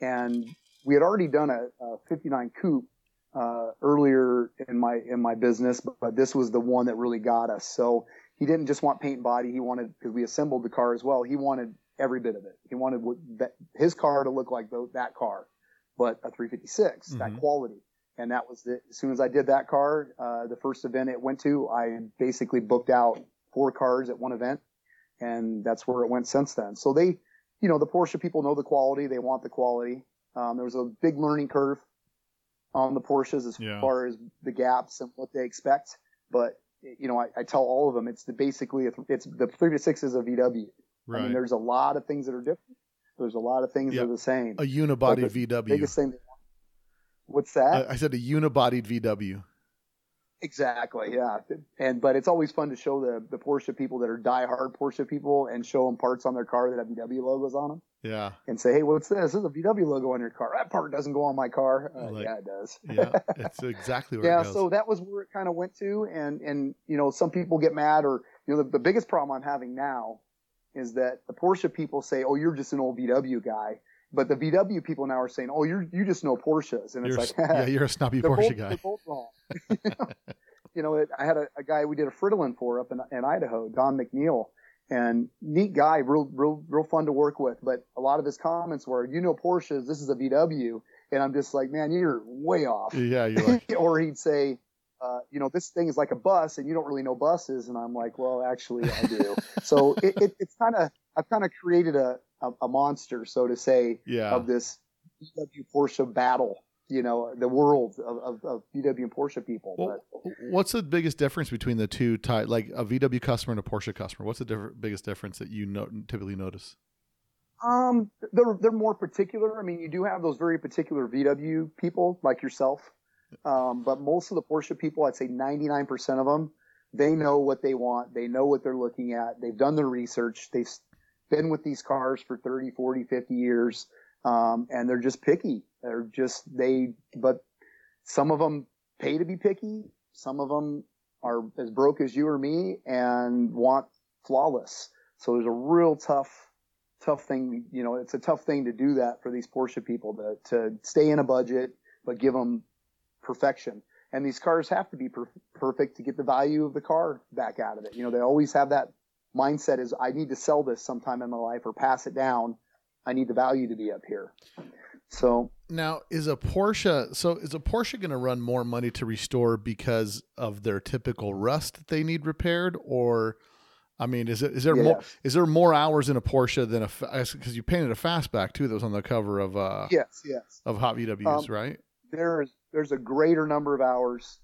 And we had already done a, a fifty-nine coupe uh, earlier in my in my business, but, but this was the one that really got us. So he didn't just want paint and body. He wanted, because we assembled the car as well. He wanted every bit of it. He wanted his car to look like that car, but a three fifty-six, mm-hmm. that quality. And that was it. As soon as I did that car, uh, the first event it went to, I basically booked out four cars at one event, and that's where it went since then. So they, you know, the Porsche people know the quality. They want the quality. Um, there was a big learning curve on the Porsches as yeah. far as the gaps and what they expect. But, you know, I, I tell all of them, it's the basically, a, it's the three fifty-six is a V W. Right. I mean, there's a lot of things that are different. There's a lot of things yep. that are the same. A unibodied V W. Biggest thing. What's that? I, I said a unibodied V W. Exactly, yeah. And but it's always fun to show the the Porsche people that are diehard Porsche people and show them parts on their car that have V W logos on them. Yeah. And say, hey, what's this? There's a V W logo on your car. That part doesn't go on my car. Uh, like, yeah, it does. Yeah, it's exactly where yeah, it goes. Yeah, so that was where it kind of went to. And, and you know, some people get mad or, you know, the, the biggest problem I'm having now is that the Porsche people say, oh, you're just an old V W guy. But the V W people now are saying, "Oh, you you just know Porsches," and it's you're, like, "Yeah, you're a snobby Porsche both, guy." They're both wrong. you know, you know it, I had a, a guy we did a Fridolin for up in, in Idaho, Don McNeil, and neat guy, real real real fun to work with. But a lot of his comments were, "You know Porsches, this is a V W," and I'm just like, "Man, you're way off." Yeah, you're like, or he'd say. Uh, you know, this thing is like a bus and you don't really know buses. And I'm like, well, actually I do. so it, it, it's kind of, I've kind of created a, a, a monster, so to say, yeah. of this V W Porsche battle, you know, the world of, of, of V W and Porsche people. Well, but, what's the biggest difference between the two types, like a V W customer and a Porsche customer? What's the diff- biggest difference that you no- typically notice? Um, they're, they're more particular. I mean, you do have those very particular V W people like yourself. Um, but most of the Porsche people, I'd say ninety-nine percent of them, they know what they want. They know what they're looking at. They've done their research. They've been with these cars for thirty, forty, fifty years. Um, and they're just picky. They're just, they, but some of them pay to be picky. Some of them are as broke as you or me and want flawless. So there's a real tough, tough thing. You know, it's a tough thing to do that for these Porsche people to, to stay in a budget, but give them perfection. And these cars have to be per- perfect to get the value of the car back out of it. You know, they always have that mindset is I need to sell this sometime in my life or pass it down. I need the value to be up here. So now is a Porsche, so is a Porsche going to run more money to restore because of their typical rust that they need repaired? Or, I mean, is it, is there yes. more, is there more hours in a Porsche than a, cause you painted a fastback too, that was on the cover of, uh, yes, yes. of Hot V Ws, um, right? There's there's a greater number of hours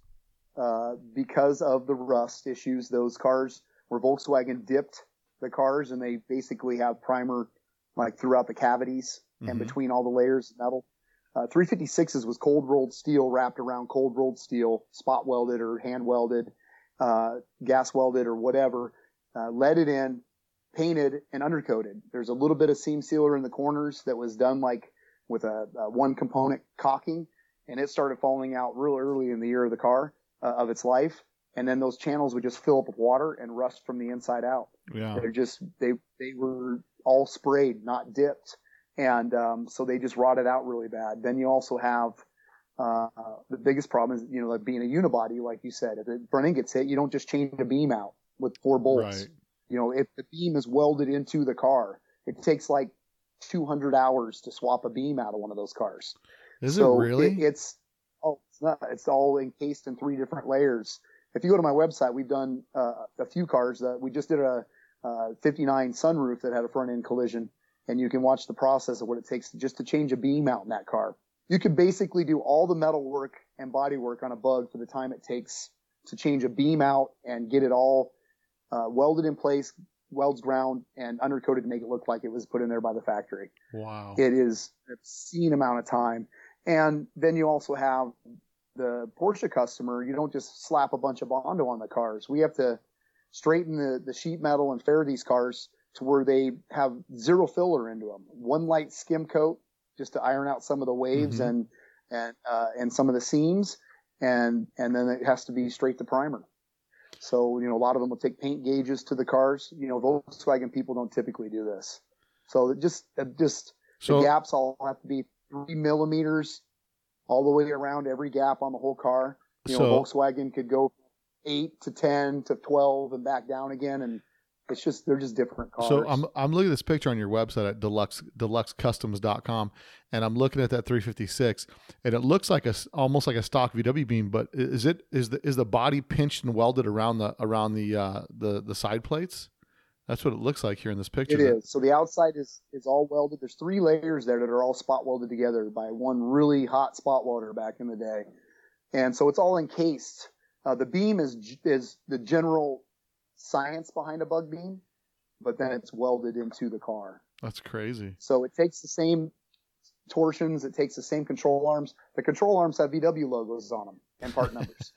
uh, because of the rust issues. Those cars where Volkswagen dipped the cars and they basically have primer like throughout the cavities mm-hmm. and between all the layers of metal. Uh, three fifty-sixes was cold rolled steel wrapped around cold rolled steel, spot welded or hand welded, uh, gas welded or whatever, uh, leaded in, painted and undercoated. There's a little bit of seam sealer in the corners that was done like with a, a one component caulking. And it started falling out real early in the year of the car uh, of its life. And then those channels would just fill up with water and rust from the inside out. Yeah. They're just, they, they were all sprayed, not dipped. And um, so they just rotted out really bad. Then you also have uh, the biggest problem is, you know, like being a unibody, like you said, if the front end gets hit, you don't just change the beam out with four bolts. Right. You know, if the beam is welded into the car, it takes like two hundred hours to swap a beam out of one of those cars. Is so it really? It, it's oh, it's not. It's all encased in three different layers. If you go to my website, we've done uh, a few cars that we just did a uh, fifty-nine sunroof that had a front end collision, and you can watch the process of what it takes just to change a beam out in that car. You could basically do all the metal work and body work on a Bug for the time it takes to change a beam out and get it all uh, welded in place, welds ground and undercoated to make it look like it was put in there by the factory. Wow! It is an obscene amount of time. And then you also have the Porsche customer. You don't just slap a bunch of Bondo on the cars. We have to straighten the, the sheet metal and fair these cars to where they have zero filler into them. One light skim coat just to iron out some of the waves mm-hmm. and and uh, and some of the seams. And and then it has to be straight to primer. So, you know, a lot of them will take paint gauges to the cars. You know, Volkswagen people don't typically do this. So it just, it just so- the gaps all have to be three millimeters all the way around every gap on the whole car. You know, so, Volkswagen could go eight to ten to twelve and back down again. And it's just, they're just different cars. So I'm, I'm looking at this picture on your website at deluxe, deluxe customs dot com. And I'm looking at that three fifty-six and it looks like a, almost like a stock V W beam, but is it, is the, is the body pinched and welded around the, around the, uh, the, the side plates? That's what it looks like here in this picture. It is. So the outside is, is all welded. There's three layers there that are all spot welded together by one really hot spot welder back in the day. And so it's all encased. Uh, the beam is is the general science behind a Bug beam, but then it's welded into the car. That's crazy. So it takes the same torsions. It takes the same control arms. The control arms have V W logos on them and part numbers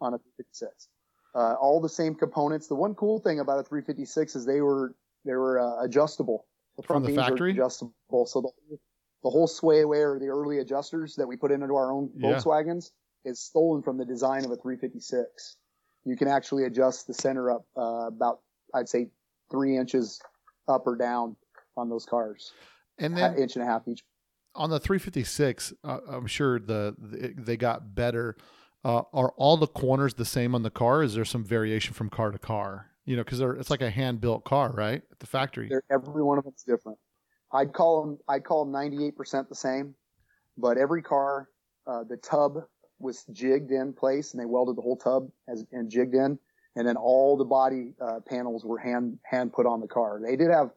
on a three fifty-six. Uh, all the same components. The one cool thing about a three fifty-six is they were they were uh, adjustable. The front From the factory? Adjustable. So the, the whole sway away or the early adjusters that we put into our own yeah. Volkswagens is stolen from the design of a three fifty-six. You can actually adjust the center up uh, about, I'd say, three inches up or down on those cars. And then an inch and a half each. On the three fifty-six, uh, I'm sure the, the they got better. Uh, are all the corners the same on the car? Is there some variation from car to car? You know, because it's like a hand-built car, right? At the factory. They're, every one of them's different. I'd call them, I'd call them ninety-eight percent the same, but every car, uh, the tub was jigged in place, and they welded the whole tub as and jigged in, and then all the body uh, panels were hand hand put on the car. They did have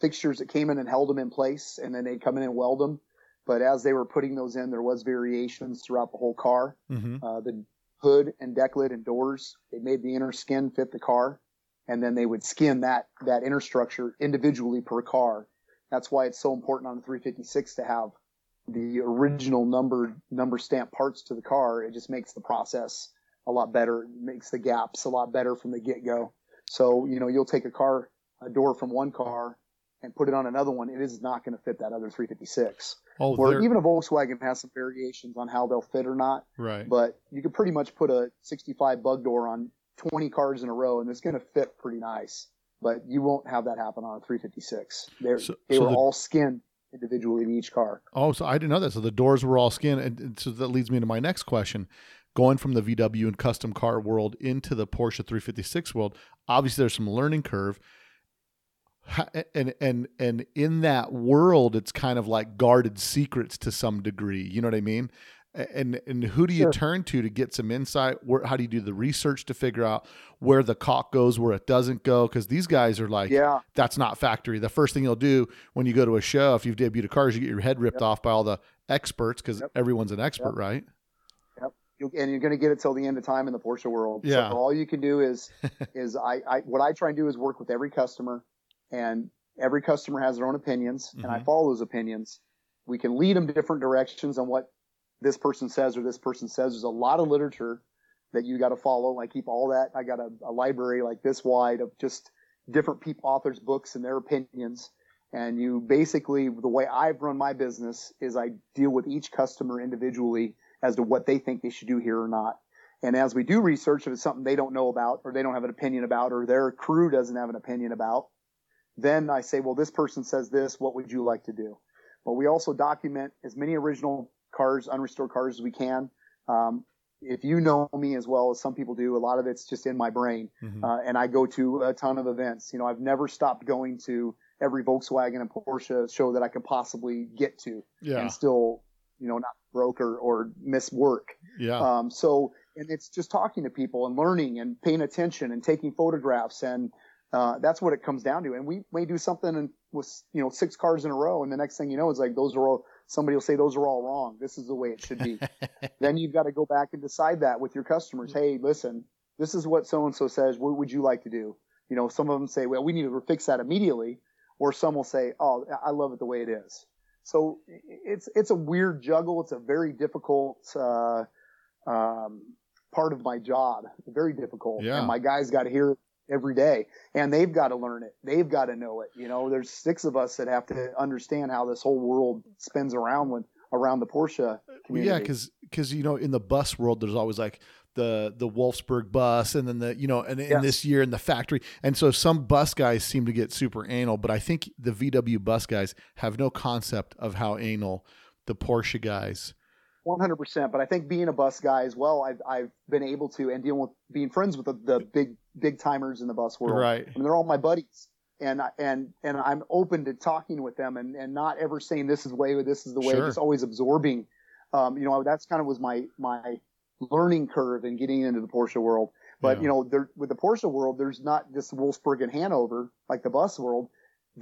fixtures that came in and held them in place, and then they'd come in and weld them. But as they were putting those in, there was variations throughout the whole car. Mm-hmm. Uh, the hood and deck lid and doors, they made the inner skin fit the car, and then they would skin that that inner structure individually per car. That's why it's so important on the three fifty-six to have the original number number stamp parts to the car. It just makes the process a lot better. It makes the gaps a lot better from the get-go. So, you know, you'll take a car, a door from one car and put it on another one. It is not going to fit that other three fifty-six. Oh, or even a Volkswagen has some variations on how they'll fit or not. Right. But you could pretty much put a sixty-five Bug door on twenty cars in a row, and it's going to fit pretty nice. But you won't have that happen on a three fifty-six. They're, so, they so were the, all skinned individually in each car. Oh, so I didn't know that. So the doors were all skinned. And, and so that leads me to my next question. Going from the V W and custom car world into the Porsche three fifty-six world, obviously there's some learning curve. And and and in that world, it's kind of like guarded secrets to some degree. You know what I mean? And and who do you sure. turn to to get some insight? Where, how do you do the research to figure out where the caulk goes, where it doesn't go? Because these guys are like, yeah. that's not factory. The first thing you'll do when you go to a show, if you've debuted a car, is you get your head ripped yep. off by all the experts because yep. everyone's an expert, yep. right? Yep. You'll, and you're going to get it till the end of time in the Porsche world. Yeah. So all you can do is is I, I what I try and do is work with every customer. And every customer has their own opinions, mm-hmm. and I follow those opinions. We can lead them different directions on what this person says or this person says. There's a lot of literature that you got to follow. I keep all that. I got a, a library like this wide of just different people, authors' books and their opinions. And you basically, the way I've run my business is I deal with each customer individually as to what they think they should do here or not. And as we do research, if it's something they don't know about or they don't have an opinion about or their crew doesn't have an opinion about, then I say, well, this person says this. What would you like to do? But we also document as many original cars, unrestored cars as we can. Um, if you know me as well as some people do, a lot of it's just in my brain. Mm-hmm. Uh, and I go to a ton of events. You know, I've never stopped going to every Volkswagen and Porsche show that I could possibly get to yeah. and still, you know, not broke or, or miss work. Yeah. Um, so, and it's just talking to people and learning and paying attention and taking photographs and, Uh, that's what it comes down to. And we may do something and with, you know, six cars in a row. And the next thing you know, it's like, those are all, somebody will say, those are all wrong. This is the way it should be. Then you've got to go back and decide that with your customers. Hey, listen, this is what so-and-so says. What would you like to do? You know, some of them say, well, we need to fix that immediately. Or some will say, oh, I love it the way it is. So it's, it's a weird juggle. It's a very difficult, uh, um, part of my job. Very difficult. Yeah. And my guys got here every day, and they've got to learn it. They've got to know it. You know, there's six of us that have to understand how this whole world spins around when around the Porsche community. Yeah, because because you know, in the bus world, there's always like the the Wolfsburg bus, and then the you know, and in yes. this year in the factory, and so some bus guys seem to get super anal, but I think the V W bus guys have no concept of how anal the Porsche guys. one hundred percent. But I think being a bus guy as well, I've I've been able to and dealing with being friends with the, the big big timers in the bus world. Right. I mean, they're all my buddies, and I, and and I'm open to talking with them and, and not ever saying this is the way or this is the way. Sure. Just always absorbing. Um, you know, that's kind of was my my learning curve in getting into the Porsche world. But yeah. you know, there, with the Porsche world, there's not just Wolfsburg and Hanover like the bus world.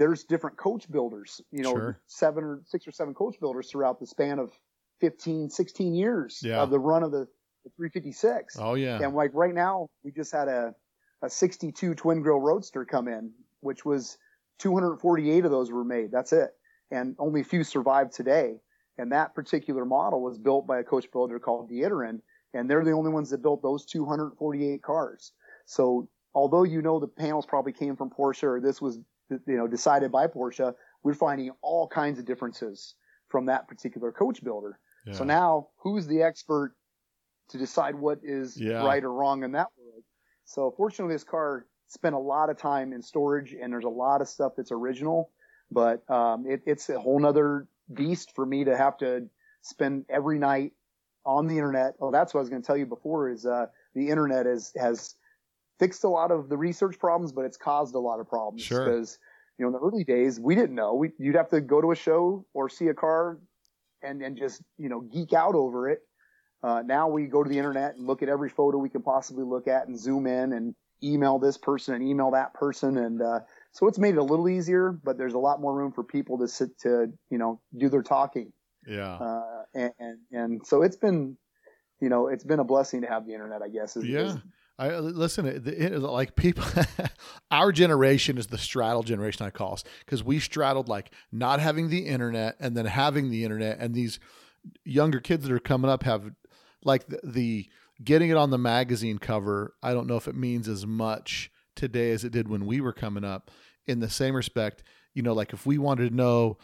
There's different coach builders. You know, sure. seven or six or seven coach builders throughout the span of fifteen, sixteen years yeah. of the run of the, the three fifty-six. Oh, yeah. And like right now, we just had a, a sixty-two twin grill roadster come in, which was two hundred forty-eight of those were made. That's it. And only a few survived today. And that particular model was built by a coach builder called Dieterin, and they're the only ones that built those two hundred forty-eight cars. So although you know the panels probably came from Porsche or this was you know decided by Porsche, we're finding all kinds of differences from that particular coach builder. Yeah. So now who's the expert to decide what is yeah. right or wrong in that world? So fortunately, this car spent a lot of time in storage, and there's a lot of stuff that's original, but um, it, it's a whole nother beast for me to have to spend every night on the internet. Oh, that's what I was going to tell you before is uh, the internet is, has fixed a lot of the research problems, but it's caused a lot of problems. Sure. Because, you know, in the early days, we didn't know. We, you'd have to go to a show or see a car and, and just, you know, geek out over it. Uh, now we go to the internet and look at every photo we can possibly look at and zoom in and email this person and email that person. And uh, so it's made it a little easier, but there's a lot more room for people to sit to, you know, do their talking. Yeah. Uh, and, and, and so it's been, you know, it's been a blessing to have the internet, I guess. Is, yeah. Is, I listen, it, it is like people, our generation is the straddle generation, I call us, because we straddled like not having the internet and then having the internet. And these younger kids that are coming up have like the, the getting it on the magazine cover. I don't know if it means as much today as it did when we were coming up in the same respect. You know, like if we wanted to know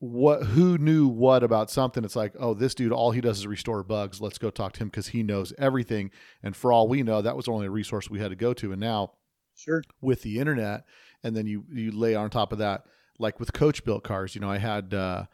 what, who knew what about something, it's like, oh, this dude, all he does is restore bugs. Let's go talk to him because he knows everything. And for all we know, that was only a resource we had to go to. And now sure, with the internet, and then you, you lay on top of that, like with coach built cars, you know, I had, uh,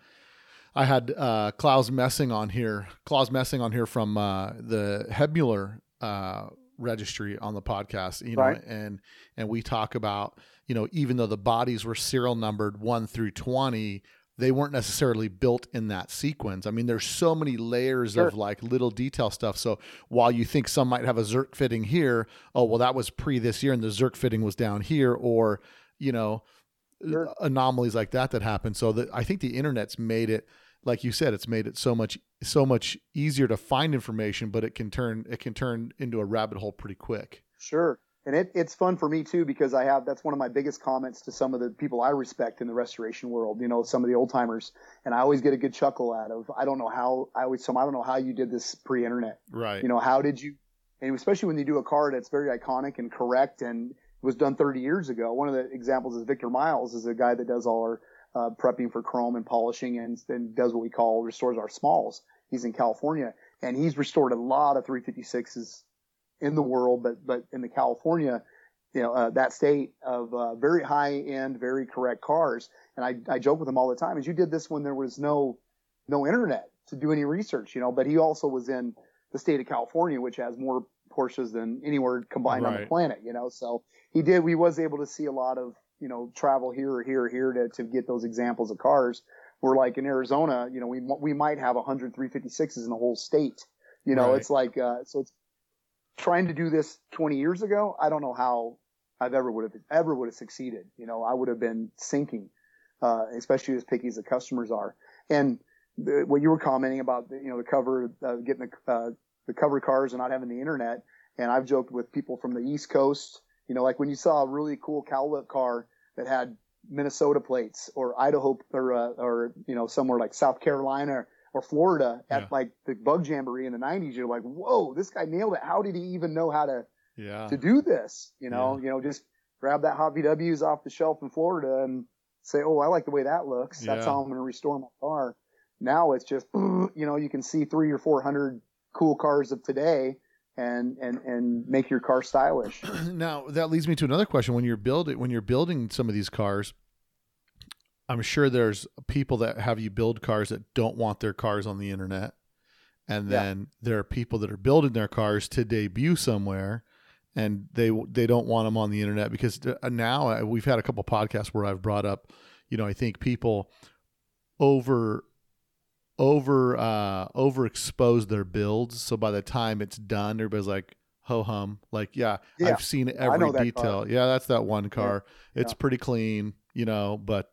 I had, uh, Klaus Messing on here, Klaus Messing on here from, uh, the Hebmuller, uh, registry on the podcast, you know, right. and, and we talk about, you know, even though the bodies were serial numbered one through twenty, they weren't necessarily built in that sequence. I mean, there's so many layers sure. of like little detail stuff. So while you think some might have a Zerk fitting here, oh, well, that was pre this year and the Zerk fitting was down here, or, you know, sure. anomalies like that, that happen. So the, I think the internet's made it, like you said, it's made it so much, so much easier to find information, but it can turn, it can turn into a rabbit hole pretty quick. Sure. And it, it's fun for me too, because I have, that's one of my biggest comments to some of the people I respect in the restoration world, you know, some of the old timers. And I always get a good chuckle out of, I don't know how I always, some, I don't know how you did this pre-internet, right? You know, how did you, and especially when you do a car that's very iconic and correct and was done thirty years ago. One of the examples is Victor Miles is a guy that does all our uh, prepping for chrome and polishing and, and does what we call restores our smalls. He's in California and he's restored a lot of three fifty-sixes in the world, but but in the California, you know, uh, that state of uh, very high-end, very correct cars. And I, I joke with him all the time, is you did this when there was no no internet to do any research, you know, but he also was in the state of California, which has more Porsches than anywhere combined right. on the planet, you know. So he did, we was able to see a lot of, you know, travel here or here or here to, to get those examples of cars. We're like in Arizona, you know, we we might have one hundred three fifty-sixes in the whole state. You know, right. it's like, uh, so it's, trying to do this twenty years ago, I don't know how I've ever would have ever would have succeeded. You know, I would have been sinking, uh, especially as picky as the customers are. And the, what you were commenting about, the, you know, the cover uh, getting the uh, the cover cars and not having the internet. And I've joked with people from the East Coast. You know, like when you saw a really cool cowlip car that had Minnesota plates or Idaho or uh, or you know somewhere like South Carolina. Or Florida at yeah. like the Bug Jamboree in the nineties, you're like, whoa, this guy nailed it. How did he even know how to yeah. to do this? You know, yeah. you know, just grab that Hot V Ws off the shelf in Florida and say, oh, I like the way that looks. That's yeah. how I'm going to restore my car. Now it's just, you know, you can see three or four hundred cool cars of today and and and make your car stylish. Now that leads me to another question: when you're building when you're building some of these cars, I'm sure there's people that have you build cars that don't want their cars on the internet. And then yeah. there are people that are building their cars to debut somewhere and they, they don't want them on the internet because now we've had a couple podcasts where I've brought up, you know, I think people over, over, uh, overexpose their builds. So by the time it's done, everybody's like, ho hum. Like, yeah, yeah, I've seen every detail. Car. Yeah. That's that one car. Yeah. It's yeah. pretty clean, you know, but,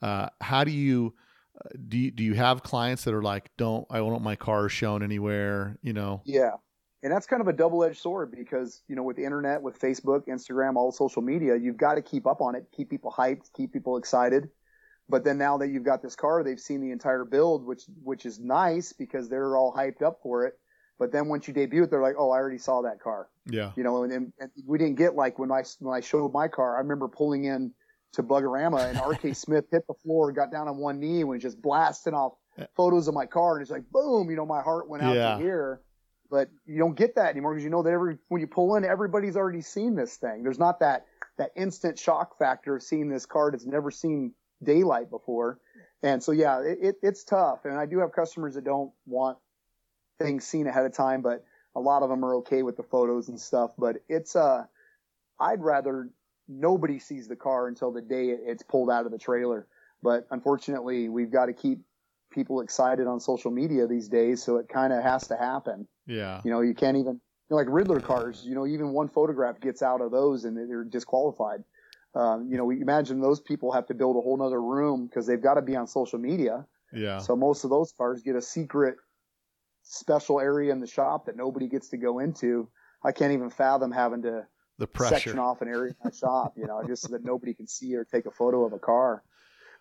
Uh, how do you, uh, do you, do you have clients that are like, don't, I don't want my car shown anywhere, you know? Yeah. And that's kind of a double-edged sword because, you know, with the internet, with Facebook, Instagram, all social media, you've got to keep up on it, keep people hyped, keep people excited. But then now that you've got this car, they've seen the entire build, which which is nice because they're all hyped up for it. But then once you debut it, they're like, oh, I already saw that car. Yeah. You know, and, and, and we didn't get like when I, when I showed my car, I remember pulling in to Bugarama and R K Smith hit the floor, got down on one knee and was just blasting off photos of my car. And it's like, boom, you know, my heart went out yeah. to here. But you don't get that anymore because you know that every when you pull in, everybody's already seen this thing. There's not that that instant shock factor of seeing this car that's never seen daylight before. And so, yeah, it, it it's tough. And I do have customers that don't want things seen ahead of time, but a lot of them are okay with the photos and stuff. But it's uh, I'd rather nobody sees the car until the day it's pulled out of the trailer. But unfortunately, we've got to keep people excited on social media these days, so it kind of has to happen. Yeah. You know, you can't even, you know, like Riddler cars, you know, even one photograph gets out of those and they're disqualified. Um, you know, we imagine those people have to build a whole nother room because they've got to be on social media. Yeah. So most of those cars get a secret special area in the shop that nobody gets to go into. I can't even fathom having to the pressure. Section off an area in my shop, you know, just so that nobody can see or take a photo of a car.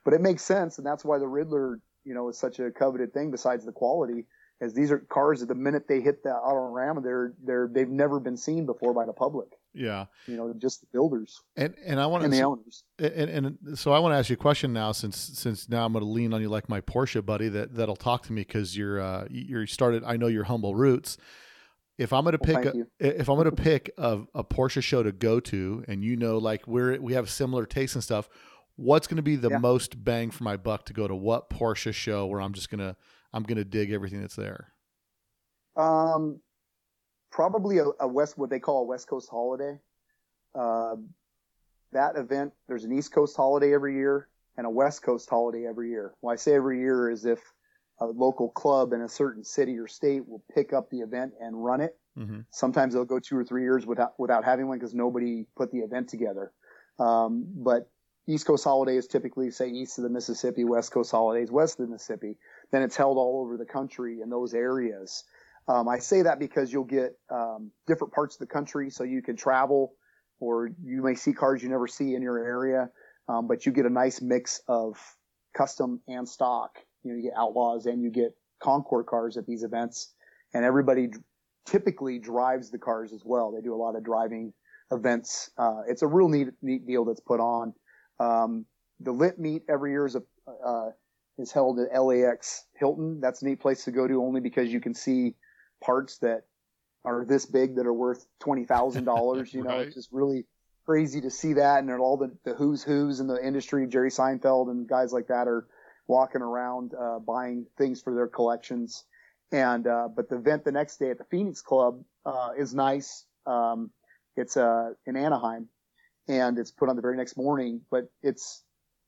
But it makes sense, and that's why the Riddler, you know, is such a coveted thing besides the quality, as these are cars that the minute they hit the Autorama, they're they're they've never been seen before by the public. Yeah. You know, just the builders. And and I want to, and the owners. And, and so I want to ask you a question now, since since now I'm going to lean on you like my Porsche buddy that that'll talk to me because you're uh, you're started. I know your humble roots. If I'm going to well, pick a, if I'm going to pick a, a Porsche show to go to, and you know, like we're we have similar tastes and stuff, what's going to be the yeah. most bang for my buck to go to what Porsche show where I'm just gonna I'm gonna dig everything that's there? Um. Probably a, a West, what they call a West Coast holiday. Uh, that event, there's an East Coast holiday every year and a West Coast holiday every year. Why I say every year is if a local club in a certain city or state will pick up the event and run it. Mm-hmm. Sometimes they'll go two or three years without without having one because nobody put the event together. Um, but East Coast holiday is typically, say, east of the Mississippi, West Coast holidays west of the Mississippi. Then it's held all over the country in those areas. Um, I say that because you'll get um, different parts of the country, so you can travel, or you may see cars you never see in your area, um, but you get a nice mix of custom and stock. You know, you get Outlaws and you get Concours cars at these events, and everybody d- typically drives the cars as well. They do a lot of driving events. Uh, it's a real neat, neat deal that's put on. Um, the Lit Meet every year is a uh, is held at L A X Hilton. That's a neat place to go to only because you can see parts that are this big that are worth twenty thousand dollars, you know, right. It's just really crazy to see that. And all the, the who's who's in the industry, Jerry Seinfeld and guys like that are walking around, uh, buying things for their collections. And, uh, but the event the next day at the Phoenix Club, uh, is nice. Um, it's, uh, in Anaheim and it's put on the very next morning, but it's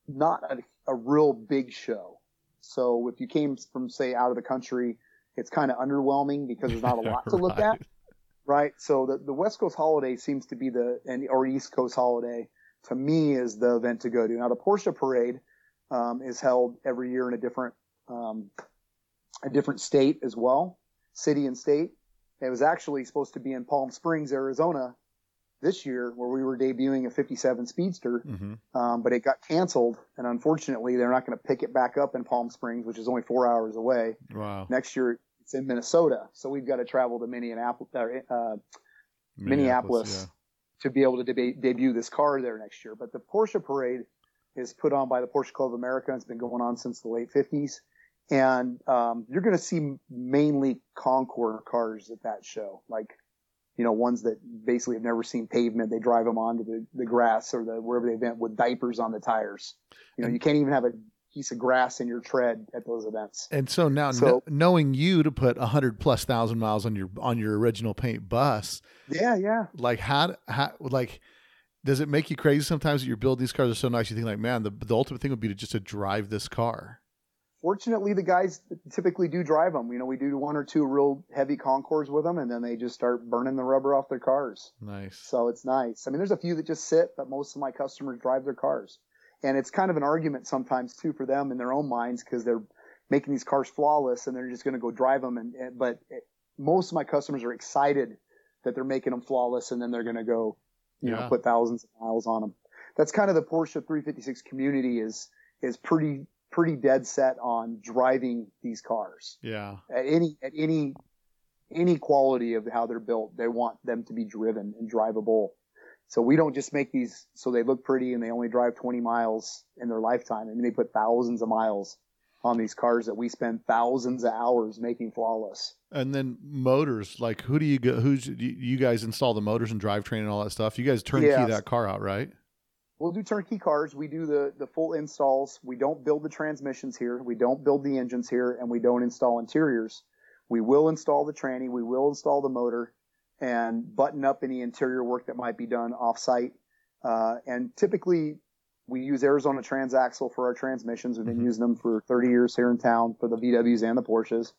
not a, a real big show. So if you came from, say, out of the country, it's kind of underwhelming because there's not a lot to look right. at, right? So the, the West Coast holiday seems to be the, and or East Coast holiday, to me, is the event to go to. Now, the Porsche Parade um, is held every year in a different um, a different state as well, city and state. It was actually supposed to be in Palm Springs, Arizona, this year, where we were debuting a fifty-seven Speedster, mm-hmm. um, but it got canceled, and unfortunately, they're not going to pick it back up in Palm Springs, which is only four hours away. Wow. Next year, it's in Minnesota, so we've got to travel to Minneapolis, uh, Minneapolis, Minneapolis yeah. to be able to de- debut this car there next year. But the Porsche Parade is put on by the Porsche Club of America. It's been going on since the late fifties, and um, you're going to see mainly Concours cars at that show, like, you know, ones that basically have never seen pavement. They drive them onto the, the grass or the wherever they went with diapers on the tires. You know, you can't even have a piece of grass in your tread at those events. And so now, so, kn- knowing you to put a hundred plus thousand miles on your on your original paint bus. Yeah, yeah. Like how, how like does it make you crazy sometimes that you build these cars are so nice? You think like, man, the the ultimate thing would be to just to drive this car. Fortunately, the guys typically do drive them. You know, we do one or two real heavy Concours with them, and then they just start burning the rubber off their cars. Nice. So it's nice. I mean, there's a few that just sit, but most of my customers drive their cars. And it's kind of an argument sometimes, too, for them in their own minds because they're making these cars flawless, and they're just going to go drive them. And, and But it, most of my customers are excited that they're making them flawless, and then they're going to go, you yeah. know, put thousands of miles on them. That's kind of the Porsche three fifty-six community is – is pretty pretty dead set on driving these cars. Yeah. At any at any any quality of how they're built, they want them to be driven and drivable. So we don't just make these so they look pretty and they only drive twenty miles in their lifetime. I mean, they put thousands of miles on these cars that we spend thousands of hours making flawless. And then motors, like who do you go, who's, you guys install the motors and drivetrain and all that stuff? You guys turnkey yeah. that car out, right? We'll do turnkey cars. We do the, the full installs. We don't build the transmissions here. We don't build the engines here, and we don't install interiors. We will install the tranny. We will install the motor and button up any interior work that might be done offsite. Uh, and typically, we use Arizona transaxle for our transmissions. We've been mm-hmm. using them for thirty years here in town for the V Ws and the Porsches.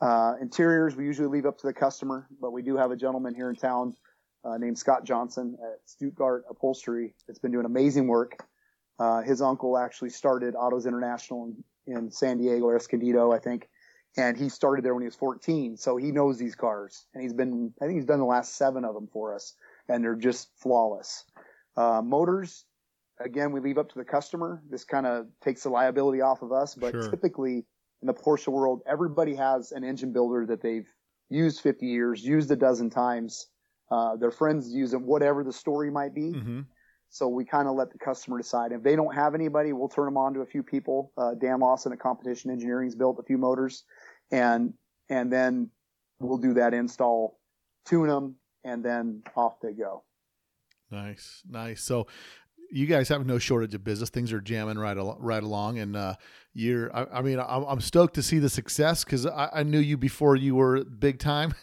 Uh, interiors, we usually leave up to the customer, but we do have a gentleman here in town uh, named Scott Johnson at Stuttgart Upholstery that's been doing amazing work. Uh, his uncle actually started Autos International in, in San Diego, Escondido, I think, and he started there when he was fourteen. So he knows these cars, and he's been, I think he's done the last seven of them for us, and they're just flawless. Uh, motors, again, we leave up to the customer. This kind of takes the liability off of us, but sure. Typically in the Porsche world, everybody has an engine builder that they've used fifty years, used a dozen times. Uh, their friends use them, whatever the story might be. Mm-hmm. So we kind of let the customer decide. If they don't have anybody, we'll turn them on to a few people. Uh, Dan Lawson at Competition Engineering's built a few motors, and and then we'll do that install, tune them, and then off they go. Nice, nice. So you guys have no shortage of business. Things are jamming right, al- right along. And, uh, you're, I, I mean, I'm, I'm stoked to see the success, cause I, I knew you before you were big time,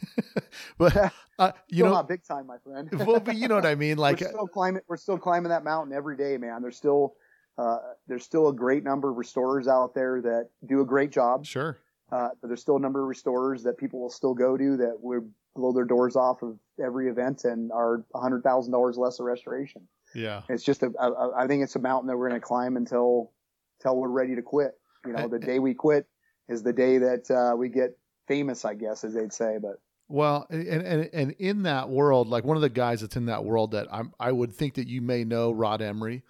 but uh, you still know, not big time, my friend. Well, but you know what I mean? Like we're still climbing, we're still climbing that mountain every day, man. There's still, uh, there's still a great number of restorers out there that do a great job. Sure. Uh, but there's still a number of restorers that people will still go to that would blow their doors off of every event and are a hundred thousand dollars less a restoration. Yeah, it's just a, a. I think it's a mountain that we're going to climb until, until we're ready to quit. You know, the day we quit is the day that uh, we get famous, I guess, as they'd say. But well, and and and in that world, like one of the guys that's in that world that I'm, I would think that you may know, Rod Emery.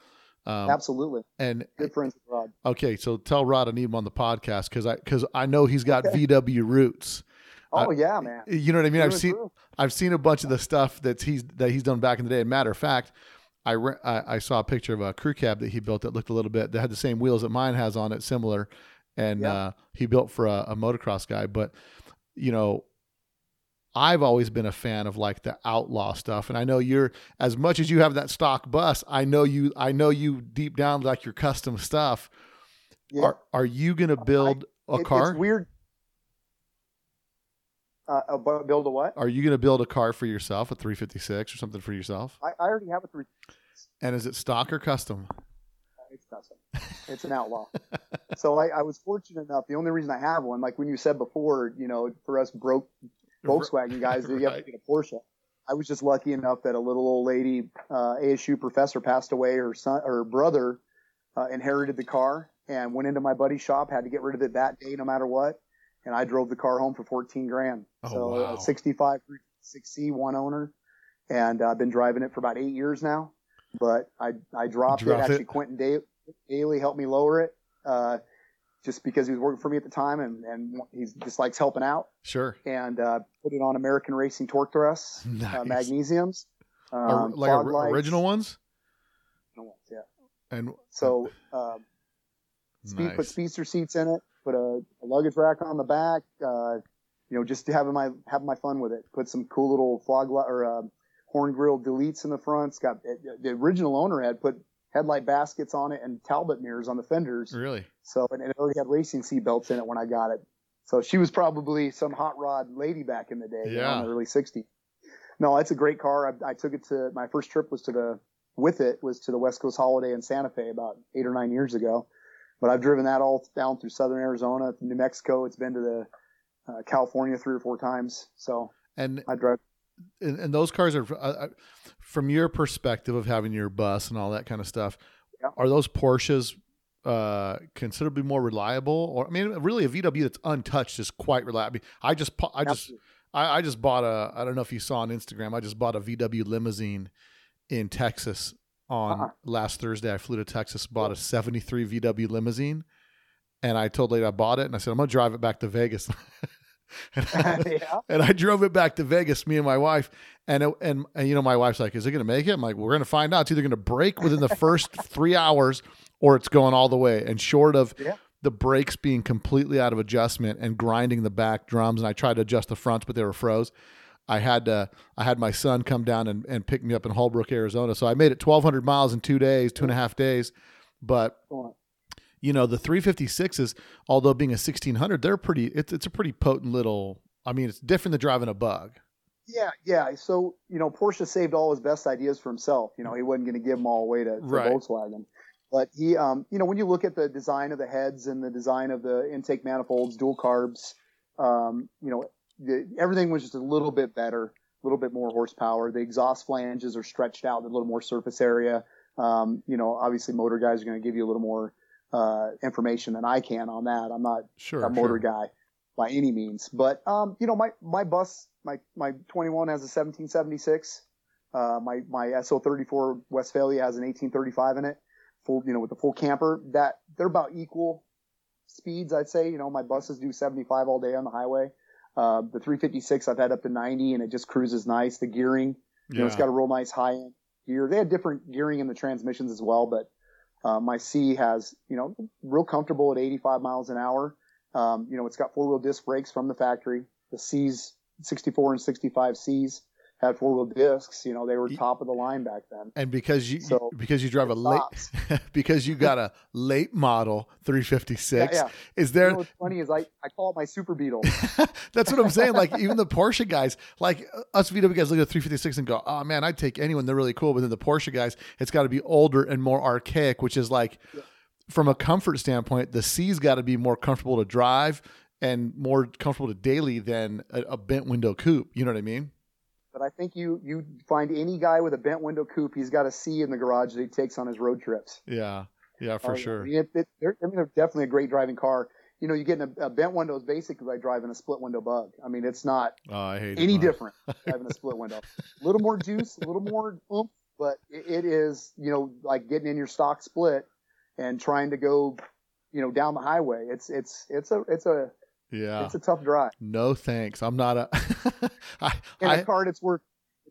Um, Absolutely. And good friends with Rod. Okay, so tell Rod I need him on the podcast because I because I know he's got V W roots. Oh yeah, man. Uh, you know what I mean? I've seen true. I've seen a bunch of the stuff that he's that he's done back in the day. And matter of fact, I, re- I saw a picture of a crew cab that he built that looked a little bit, that had the same wheels that mine has on it, similar. And yeah. uh, he built for a, a motocross guy. But, you know, I've always been a fan of like the outlaw stuff. And I know you're, as much as you have that stock bus, I know you, I know you deep down like your custom stuff. Yeah. Are are you going to build I, a it, car? It's weird. Uh, build a what? Are you going to build a car for yourself, a three fifty-six or something for yourself? I, I already have a three fifty-six. And is it stock or custom? Uh, it's custom. It's an outlaw. So I, I was fortunate enough. The only reason I have one, like when you said before, you know, for us broke Volkswagen guys, right. You have to get a Porsche. I was just lucky enough that a little old lady, uh, A S U professor, passed away. Her son, her brother, uh, inherited the car and went into my buddy's shop. Had to get rid of it that day, no matter what. And I drove the car home for fourteen grand. Oh, so wow. A sixty-five, six C, one owner. And I've uh, been driving it for about eight years now. But I I dropped, dropped it. Actually, it. Quentin Daly, Daly helped me lower it uh, just because he was working for me at the time. And, and he just likes helping out. Sure. And uh, put it on American Racing Torque Thrust, nice. uh, magnesiums. Um, like fog lights. Original ones? Original ones, yeah. And so uh, speed, nice. Put speedster seats in it. Put a, a luggage rack on the back, uh, you know, just having my having my fun with it. Put some cool little fog li- or uh, horn grill deletes in the front. It's got it, the original owner had put headlight baskets on it and Talbot mirrors on the fenders. Really? So and it already had racing seat belts in it when I got it. So she was probably some hot rod lady back in the day, yeah, you know, in the early sixties. No, it's a great car. I, I took it to my first trip was to the with it was to the West Coast Holiday in Santa Fe about eight or nine years ago. But I've driven that all down through southern Arizona, New Mexico. It's been to the uh, California three or four times. So and I drive. And, and those cars are, uh, from your perspective of having your bus and all that kind of stuff, yeah, are those Porsches uh, considerably more reliable? Or I mean, really, a V W that's untouched is quite reliable. I just, I just, I, I just bought a. I don't know if you saw on Instagram. I just bought a V W limousine in Texas on uh-huh. last Thursday. I flew to Texas, bought a seventy-three V W limousine, and I told Lady I bought it, and I said, I'm going to drive it back to Vegas. and, I, yeah. and I drove it back to Vegas, me and my wife. And, it, and, and you know, my wife's like, is it going to make it? I'm like, we're going to find out. It's either going to break within the first three hours or it's going all the way. And short of yeah. the brakes being completely out of adjustment and grinding the back drums, and I tried to adjust the fronts, but they were froze. I had to, I had my son come down and, and pick me up in Holbrook, Arizona. So I made it twelve hundred miles in two days, two and a half days. But, you know, the three fifty-sixes, although being a sixteen hundred, they're pretty, it's, it's a pretty potent little, I mean, it's different than driving a Bug. Yeah, yeah. So, you know, Porsche saved all his best ideas for himself. You know, he wasn't going to give them all away to, to right. Volkswagen. But he, um, you know, when you look at the design of the heads and the design of the intake manifolds, dual carbs, um, you know, The, everything was just a little bit better, a little bit more horsepower. The exhaust flanges are stretched out, a little more surface area. Um, you know, obviously motor guys are going to give you a little more uh, information than I can on that. I'm not sure, a motor sure. guy by any means. But, um, you know, my, my bus, my, my twenty-one has a seventeen seventy-six. Uh, my my S O thirty-four Westphalia has an eighteen thirty-five in it, full, you know, with the full camper. That they're about equal speeds, I'd say. You know, my buses do seventy-five all day on the highway. Uh, the three fifty-six I've had up to ninety, and it just cruises nice. The gearing, you yeah. know, it's got a real nice high end gear. They had different gearing in the transmissions as well, but uh, my C has, you know, real comfortable at eighty-five miles an hour. Um, you know, it's got four wheel disc brakes from the factory. The C's, sixty-four and sixty-five C's, had four wheel discs. You know, they were top of the line back then. And because you so, because you drive a late because you got a late model three fifty-six, yeah, yeah. is there? You know what's funny is I, I call it my Super Beetle. That's what I'm saying. Like even the Porsche guys, like us V W guys, look at the three fifty-six and go, oh man, I'd take anyone. They're really cool. But then the Porsche guys, it's got to be older and more archaic, which is like yeah. from a comfort standpoint, the C's got to be more comfortable to drive and more comfortable to daily than a, a bent window coupe. You know what I mean? But I think you you find any guy with a bent window coupe, he's got a C in the garage that he takes on his road trips. Yeah, yeah, for uh, sure. I mean, it, it, they're, I mean, they're definitely a great driving car. You know, you get in a, a bent window is basically like driving a split window Bug. I mean, it's not oh, I hate any it, different driving a split window. A little more juice, a little more oomph, but it, it is, you know, like getting in your stock split and trying to go, you know, down the highway. It's it's it's a it's a Yeah, it's a tough drive. No thanks. I'm not a. I, and a I, car that's worth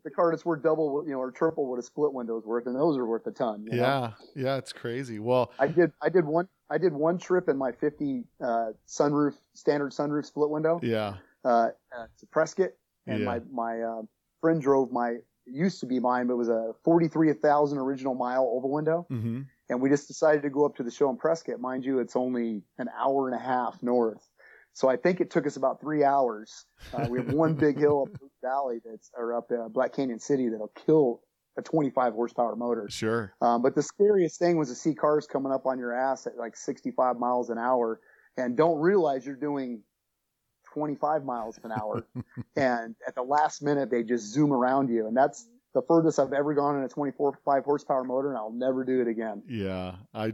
the car that's worth double, you know, or triple what a split window is worth, and those are worth a ton. You yeah, know? yeah, it's crazy. Well, I did, I did one, I did one trip in my fifty uh, sunroof, standard sunroof split window. Yeah, uh, to Prescott, and yeah. my my uh, friend drove my it used to be mine, but it was a forty-three thousand original mile oval window. Mm-hmm. And we just decided to go up to the show in Prescott. Mind you, it's only an hour and a half north. So I think it took us about three hours. Uh, we have one big hill up the valley that's or up uh, Black Canyon City that'll kill a twenty-five horsepower motor. Sure. Um, but the scariest thing was to see cars coming up on your ass at like sixty-five miles an hour and don't realize you're doing twenty-five miles an hour. And at the last minute, they just zoom around you. And that's the furthest I've ever gone in a twenty-four point five horsepower motor, and I'll never do it again. Yeah. I,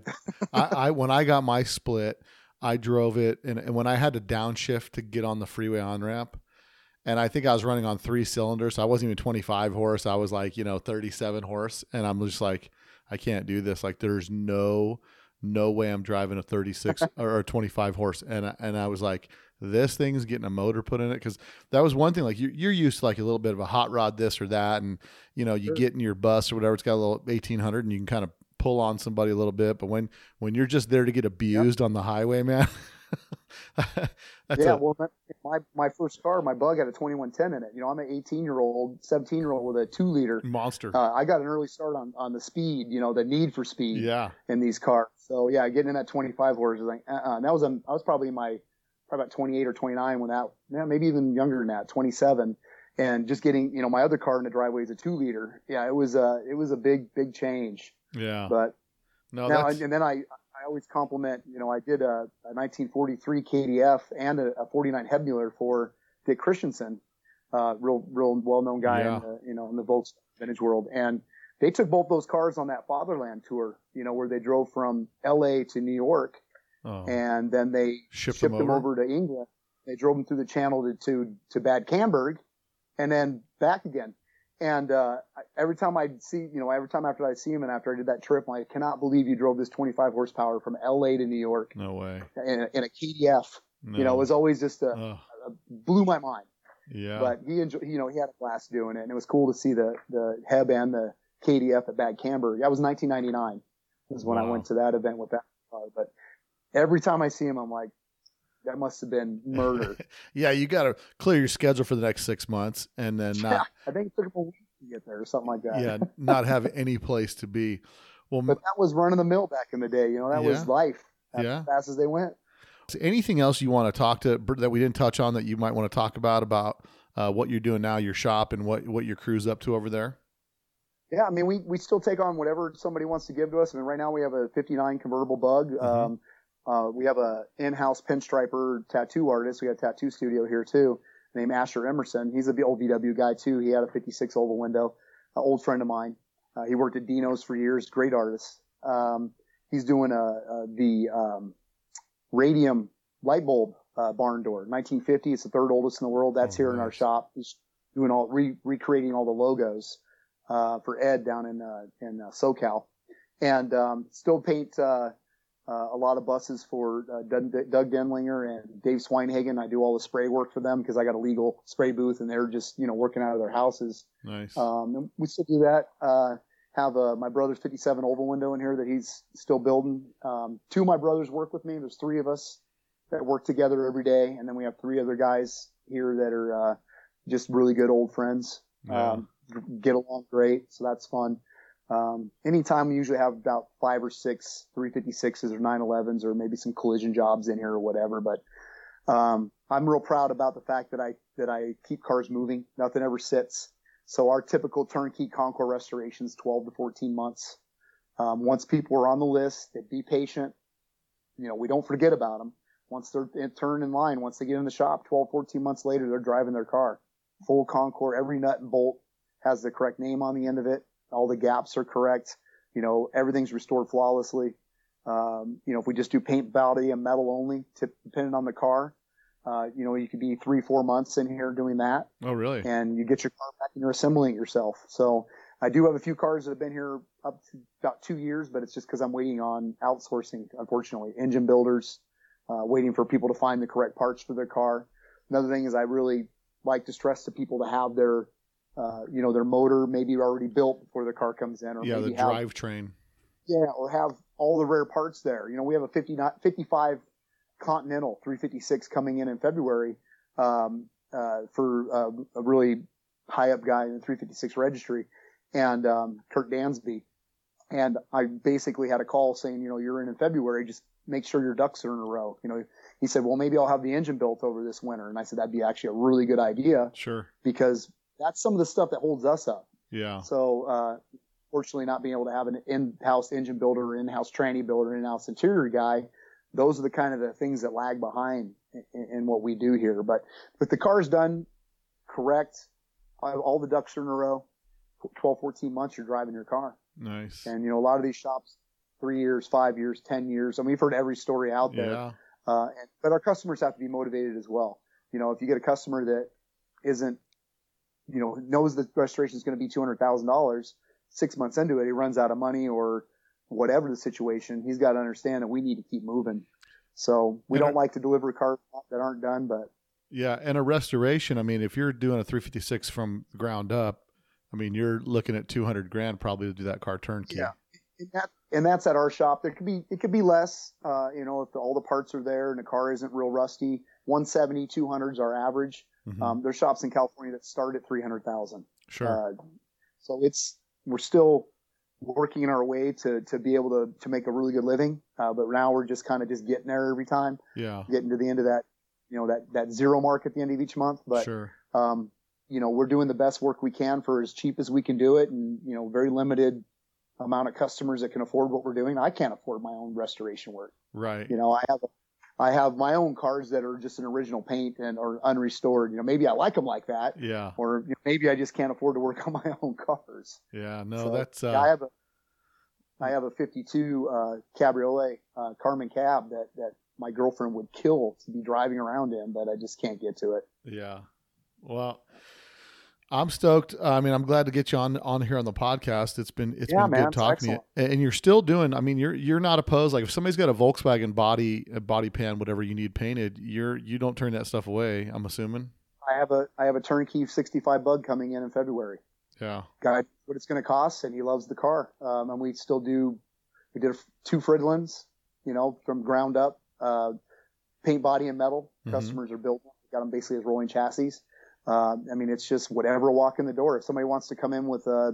I, I when I got my split, I drove it, and, and when I had to downshift to get on the freeway on-ramp, and I think I was running on three cylinders, so I wasn't even twenty-five horse. I was like, you know, thirty-seven horse, and I'm just like, I can't do this. Like, there's no no way I'm driving a thirty-six or a twenty-five horse, and I, and I was like, this thing's getting a motor put in it, because that was one thing. Like, you're, you're used to, like, a little bit of a hot rod this or that, and, you know, you sure. get in your bus or whatever. It's got a little eighteen hundred, and you can kind of pull on somebody a little bit, but when when you're just there to get abused yep. on the highway, man. that's yeah, a... well, my my first car, my Bug had a twenty-one ten in it. You know, I'm an eighteen-year-old, seventeen-year-old with a two-liter monster. Uh, I got an early start on on the speed. You know, the need for speed. Yeah. In these cars, so yeah, getting in that twenty-five horse, like uh-uh. and that was um, I was probably my probably about twenty-eight or twenty-nine when that, yeah, maybe even younger than that, twenty-seven, and just getting you know my other car in the driveway is a two-liter. Yeah, it was a uh, it was a big big change. Yeah, but no, now that's... and then I, I always compliment. You know, I did a, a nineteen forty-three K D F and a, a forty-nine Hebmuller for Dick Christensen, uh, real real well known guy, yeah. in the, you know, in the Volkswagen vintage world. And they took both those cars on that Fatherland tour. You know, where they drove from L A to New York, oh. and then they shipped, shipped them, over? them over to England. They drove them through the Channel to to, to Bad Camberg, and then back again. And uh, every time I see, you know, every time after I see him and after I did that trip, I'm like, I cannot believe you drove this twenty-five horsepower from L A to New York. No way. In, in a K D F. No. You know, it was always just a, oh. a, a blew my mind. Yeah. But he enjoyed, you know, he had a blast doing it, and it was cool to see the the Heb and the K D F at Bad Camber. That was nineteen ninety-nine. Is when wow. I went to that event with that car. But every time I see him, I'm like, that must have been murder. Yeah, you got to clear your schedule for the next six months and then not. Yeah, I think it took him a week to get there or something like that. Yeah, not have any place to be. Well, but that was run of the mill back in the day. You know, that yeah. was life. That's yeah. as fast as they went. So anything else you want to talk to that we didn't touch on that you might want to talk about, about uh, what you're doing now, your shop, and what, what your crew's up to over there? Yeah, I mean, we, we still take on whatever somebody wants to give to us. I mean, right now we have a fifty-nine convertible Bug. Mm-hmm. Um, Uh, we have a in-house pinstriper tattoo artist. We got a tattoo studio here too, named Asher Emerson. He's a old V W guy too. He had a fifty-six oval window, an old friend of mine. Uh, he worked at Dinos for years. Great artist. Um, he's doing a, a the um, radium light bulb uh, barn door, nineteen fifty. It's the third oldest in the world. That's oh, here nice. in our shop. He's doing all re- recreating all the logos uh, for Ed down in uh, in uh, SoCal, and um, still paint. Uh, Uh, a lot of buses for uh, Doug Denlinger and Dave Swinehagen. I do all the spray work for them because I got a legal spray booth, and they're just, you know, working out of their houses. Nice. Um, and we still do that. Uh, have uh, my brother's fifty-seven oval window in here that he's still building. Um, two of my brothers work with me. There's three of us that work together every day, and then we have three other guys here that are uh, just really good old friends. Yeah. Um, get along great, so that's fun. Um, anytime we usually have about five or six three fifty-sixes or nine elevens or maybe some collision jobs in here or whatever. But, um, I'm real proud about the fact that I, that I keep cars moving. Nothing ever sits. So our typical turnkey Concours restorations, twelve to fourteen months. Um, once people are on the list, they be patient. You know, we don't forget about them. Once they're in turn in line, once they get in the shop, twelve, fourteen months later, they're driving their car. Full Concours, every nut and bolt has the correct name on the end of it. All the gaps are correct. You know, everything's restored flawlessly. Um, you know, if we just do paint, body, and metal only, tip, depending on the car, uh, you know, you could be three, four months in here doing that. Oh, really? And you get your car back and you're assembling it yourself. So I do have a few cars that have been here up to about two years, but it's just because I'm waiting on outsourcing, unfortunately. Engine builders, uh, waiting for people to find the correct parts for their car. Another thing is I really like to stress to people to have their Uh, you know, their motor maybe already built before the car comes in, or yeah, maybe the drivetrain. Yeah, or have all the rare parts there. You know, we have a fifty-five Continental three fifty-six coming in in February um, uh, for uh, a really high up guy in the three fifty-six registry, and um, Kirk Dansby. And I basically had a call saying, you know, you're in in February, just make sure your ducks are in a row. You know, he said, well, maybe I'll have the engine built over this winter, and I said that'd be actually a really good idea. Sure, because that's some of the stuff that holds us up. Yeah. So, uh, fortunately, not being able to have an in-house engine builder, in-house tranny builder, in-house interior guy, those are the kind of the things that lag behind in, in what we do here. But, but the car's done correct. All the ducks are in a row. twelve, fourteen months, you're driving your car. Nice. And, you know, a lot of these shops, three years, five years, ten years. I mean, we've heard every story out there. Yeah. Uh, and, but our customers have to be motivated as well. You know, if you get a customer that isn't, you know, knows the restoration is going to be two hundred thousand dollars, six months into it, he runs out of money or whatever the situation, he's got to understand that we need to keep moving. So we and don't our, like to deliver cars that aren't done, but. Yeah. And a restoration, I mean, if you're doing a three fifty-six from the ground up, I mean, you're looking at two hundred grand probably to do that car turnkey. Yeah. And, that, and that's at our shop. There could be, it could be less, uh, you know, if the, all the parts are there and the car isn't real rusty, one seventy, two hundred is our average. Mm-hmm. Um, there's shops in California that start at three hundred thousand. Sure. Uh, so it's, we're still working our way to, to be able to, to make a really good living. Uh, but now we're just kind of just getting there every time. Yeah. Getting to the end of that, you know, that, that zero mark at the end of each month. But, sure. um, you know, we're doing the best work we can for as cheap as we can do it. And, you know, very limited amount of customers that can afford what we're doing. I can't afford my own restoration work. Right. You know, I have a, I have my own cars that are just an original paint and are unrestored. You know, maybe I like them like that. Yeah. Or maybe I just can't afford to work on my own cars. Yeah. No, so, that's. Uh... Yeah, I have a, I have a fifty-two uh, Cabriolet uh, Carmen Cab that that my girlfriend would kill to be driving around in, but I just can't get to it. Yeah. Well, I'm stoked. I mean, I'm glad to get you on, on here on the podcast. It's been, it's yeah, been man, good talking to you. And you're still doing, I mean, you're, you're not opposed. Like if somebody's got a Volkswagen body, a body pan, whatever you need painted, you're, you don't turn that stuff away. I'm assuming. I have a, I have a turnkey sixty-five Bug coming in in February. Yeah. Got what it's going to cost. And he loves the car. Um, and we still do, we did a, two Fridlands, you know, from ground up, uh, paint, body, and metal. Mm-hmm. Customers are building them. Got them basically as rolling chassis. Uh, I mean, it's just whatever walk in the door. If somebody wants to come in with a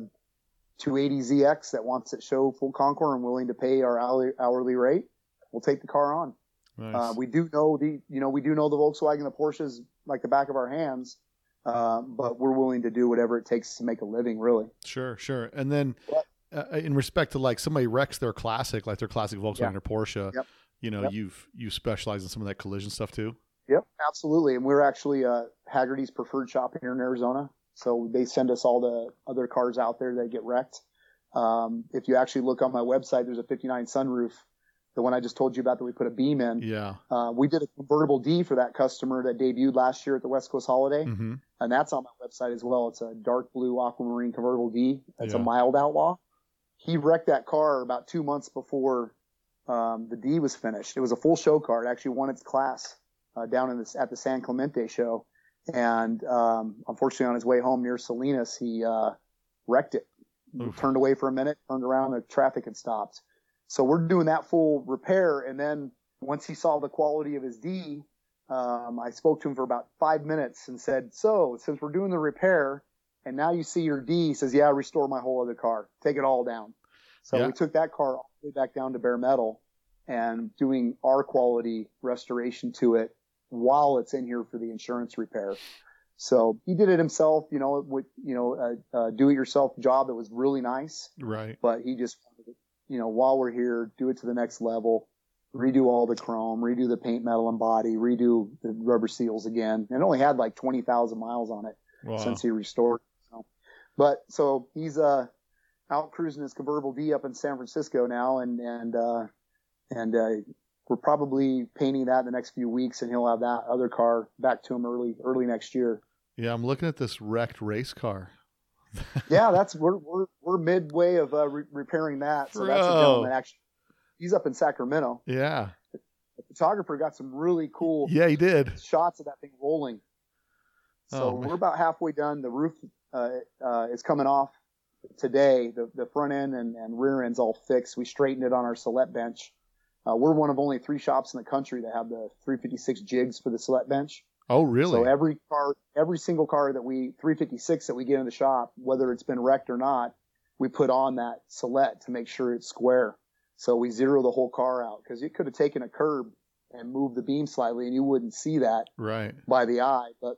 two eighty Z X that wants it show full Concours and willing to pay our hourly, hourly rate, we'll take the car on. Nice. Uh, we do know the, you know, we do know the Volkswagen, the Porsches like the back of our hands, uh, but we're willing to do whatever it takes to make a living, really. Sure, sure. And then yeah. uh, in respect to like somebody wrecks their classic, like their classic Volkswagen yeah. or Porsche, yep. you know, yep. you've you specialize in some of that collision stuff too. Yep, absolutely. And we're actually uh, Haggerty's preferred shop here in Arizona. So they send us all the other cars out there that get wrecked. Um, if you actually look on my website, there's a fifty-nine sunroof, the one I just told you about that we put a beam in. Yeah. Uh, we did a convertible D for that customer that debuted last year at the West Coast Holiday. Mm-hmm. And that's on my website as well. It's a dark blue aquamarine convertible D. It's yeah. a mild outlaw. He wrecked that car about two months before um, the D was finished. It was a full show car. It actually won its class. Uh, down in this at the San Clemente show, and um, unfortunately on his way home near Salinas, he uh, wrecked it. Oof. Turned away for a minute, turned around, the traffic had stopped. So we're doing that full repair, and then once he saw the quality of his D, um, I spoke to him for about five minutes and said, so since we're doing the repair, and now you see your D, he says, yeah, restore my whole other car. Take it all down. So yeah. we took that car all the way back down to bare metal and doing our quality restoration to it while it's in here for the insurance repair. So he did it himself, you know, with, you know, a, a do-it-yourself job that was really nice. Right. But he just, you know, while we're here, do it to the next level, redo all the chrome, redo the paint, metal, and body, redo the rubber seals again. And it only had like twenty thousand miles on it wow. since he restored it. So. But so he's uh, out cruising his convertible D up in San Francisco now, and, and, uh, and, uh, we're probably painting that in the next few weeks, and he'll have that other car back to him early, early next year. Yeah. I'm looking at this wrecked race car. yeah. That's we're, we're, we're midway of uh, re- repairing that. So Bro. That's a gentleman actually. He's up in Sacramento. Yeah. The, the photographer got some really cool yeah, he did. shots of that thing rolling. So oh, we're about halfway done. The roof uh, uh, is coming off today. The, the front end and, and rear end's all fixed. We straightened it on our Salette bench. Uh, we're one of only three shops in the country that have the three fifty-six jigs for the Select bench. Oh, really? So every car, every single car that we three fifty-six that we get in the shop, whether it's been wrecked or not, we put on that Select to make sure it's square. So we zero the whole car out because it could have taken a curb and moved the beam slightly, and you wouldn't see that right by the eye. But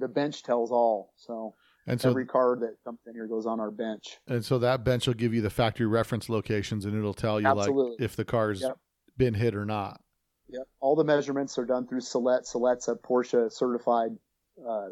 the bench tells all. So. And so every car that comes in here goes on our bench. And so that bench will give you the factory reference locations, and it'll tell you Absolutely. like if the car's yep. been hit or not. Yep. All the measurements are done through Salette. Salette's a Porsche certified uh,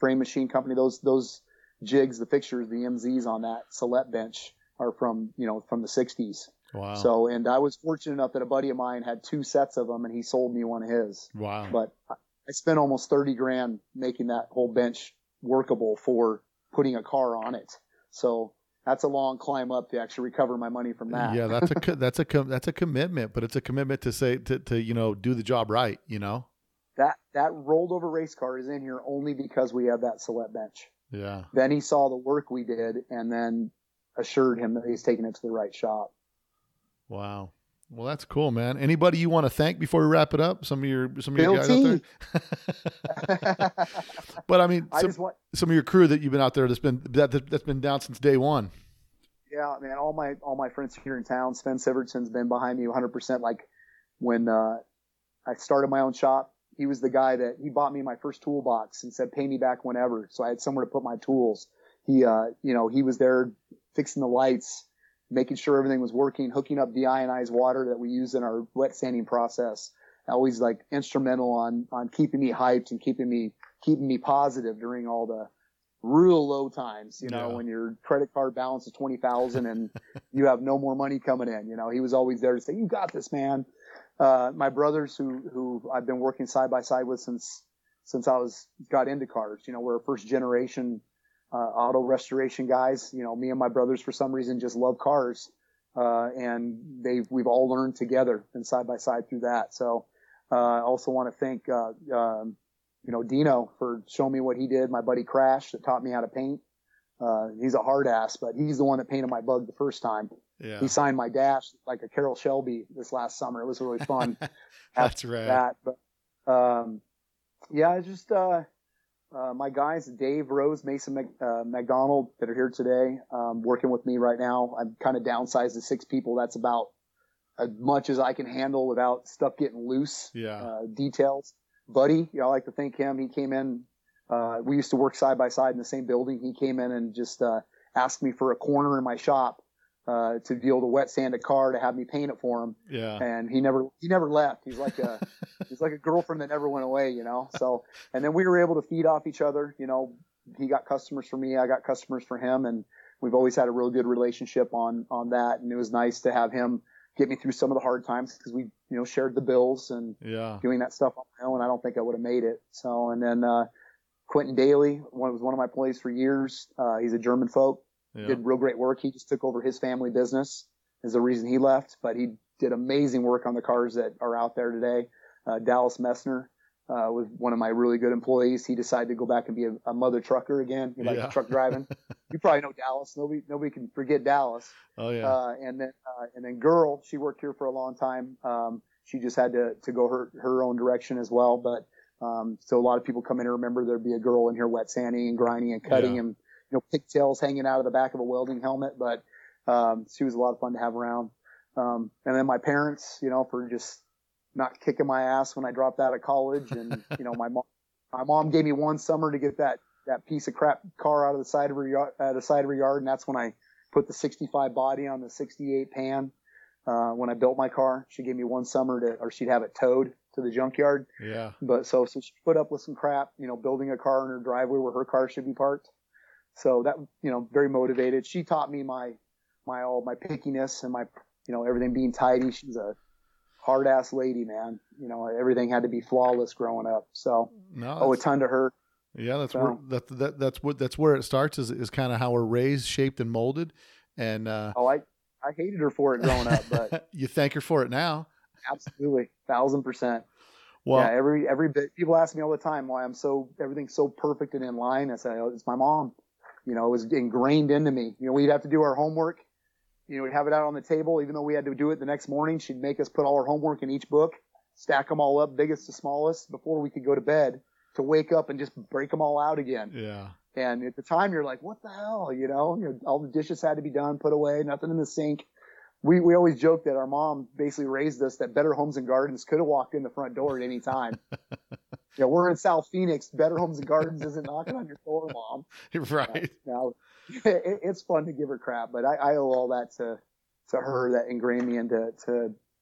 frame machine company. Those those jigs, the fixtures, the M Zs on that Salette bench are from, you know, from the sixties. Wow. So, and I was fortunate enough that a buddy of mine had two sets of them, and he sold me one of his. Wow. But I spent almost thirty grand making that whole bench workable for putting a car on it. So that's a long climb up to actually recover my money from that. Yeah, that's a that's a that's a commitment, but it's a commitment to say to, to you know, do the job right, you know. That that rolled over race car is in here only because we have that Select bench. Yeah. Then he saw the work we did and then assured him that he's taking it to the right shop. Wow. Well, that's cool, man. Anybody you want to thank before we wrap it up? Some of your some of your Bill guys T. out there. But I mean, some, I just want, some of your crew that you've been out there that's been that that's been down since day one. Yeah, man. All my all my friends here in town. Sven Sivertsen's been behind me one hundred percent. Like when uh, I started my own shop, he was the guy that he bought me my first toolbox and said, "Pay me back whenever," so I had somewhere to put my tools. He, uh, you know, he was there fixing the lights, making sure everything was working, hooking up deionized water that we use in our wet sanding process. Always like instrumental on, on keeping me hyped and keeping me, keeping me positive during all the real low times, you know, yeah. when your credit card balance is twenty thousand and you have no more money coming in, you know, he was always there to say, you got this, man. Uh, my brothers who, who I've been working side by side with since, since I was got into cars, you know, we're a first generation uh, auto restoration guys. You know, me and my brothers, for some reason, just love cars. Uh, and they've, we've all learned together and side by side through that. So, uh, I also want to thank, uh, um, you know, Dino for showing me what he did. My buddy Crash that taught me how to paint. Uh, he's a hard ass, but he's the one that painted my bug the first time. Yeah. He signed my dash like a Carroll Shelby this last summer. It was really fun. That's right. That. But, um, yeah, it's just, uh, Uh, my guys, Dave, Rose, Mason, Mac- uh, McDonald, that are here today, um, working with me right now. I'm kind of downsized to six people. That's about as much as I can handle without stuff getting loose. Yeah. Uh, details. Buddy, you know, I like to thank him. He came in. Uh, we used to work side by side in the same building. He came in and just uh, asked me for a corner in my shop uh, to be able to wet sand a car to have me paint it for him. Yeah. And he never, he never left. He's like a, he's like a girlfriend that never went away, you know? So, and then we were able to feed off each other. You know, he got customers for me. I got customers for him. And we've always had a real good relationship on, on that. And it was nice to have him get me through some of the hard times because we, you know, shared the bills and yeah. doing that stuff on my own. I don't think I would have made it. So, and then, uh, Quentin Daly, one was one of my plays for years. Uh, he's a German folk. Yeah. Did real great work. He just took over his family business is the reason he left, but he did amazing work on the cars that are out there today. Uh, Dallas Messner uh, was one of my really good employees. He decided to go back and be a, a mother trucker again. He liked yeah. truck driving. You probably know Dallas. Nobody, nobody can forget Dallas. Oh yeah. Uh, and then, uh, and then Girl, she worked here for a long time. Um, she just had to, to go her, her own direction as well. But um, so a lot of people come in and remember there'd be a girl in here wet sanding and grinding and cutting yeah. and, you know, pigtails hanging out of the back of a welding helmet, but um, she was a lot of fun to have around. Um, and then my parents, you know, for just not kicking my ass when I dropped out of college. And, you know, my mom, my mom gave me one summer to get that, that piece of crap car out of the side of her yard, uh, the side of her yard. And that's when I put the sixty-five body on the sixty-eight pan. Uh, when I built my car, she gave me one summer to, or she'd have it towed to the junkyard. Yeah. But so, so she put up with some crap, you know, building a car in her driveway where her car should be parked. So that, you know, very motivated. She taught me my, my, all my pickiness and my, you know, everything being tidy. She's a hard ass lady, man. You know, everything had to be flawless growing up. So no, owe a ton to her. Yeah. That's so. where, that, that, that's what, that's where it starts is, is kind of how we're raised, shaped and molded. And, uh, oh, I, I hated her for it growing up, but you thank her for it now. Absolutely. Thousand percent. Well, yeah, every, every bit people ask me all the time why I'm so, everything's so perfect and in line. I say, oh, it's my mom. You know, it was ingrained into me. You know, we'd have to do our homework. You know, we'd have it out on the table, even though we had to do it the next morning. She'd make us put all our homework in each book, stack them all up, biggest to smallest, before we could go to bed, to wake up and just break them all out again. Yeah. And at the time, you're like, what the hell? You know, you know all the dishes had to be done, put away, nothing in the sink. We we always joked that our mom basically raised us that Better Homes and Gardens could have walked in the front door at any time. Yeah, we're in South Phoenix. Better Homes and Gardens isn't knocking on your door, Mom. Right. Now, it, it's fun to give her crap, but I, I owe all that to, to her that ingrained me into to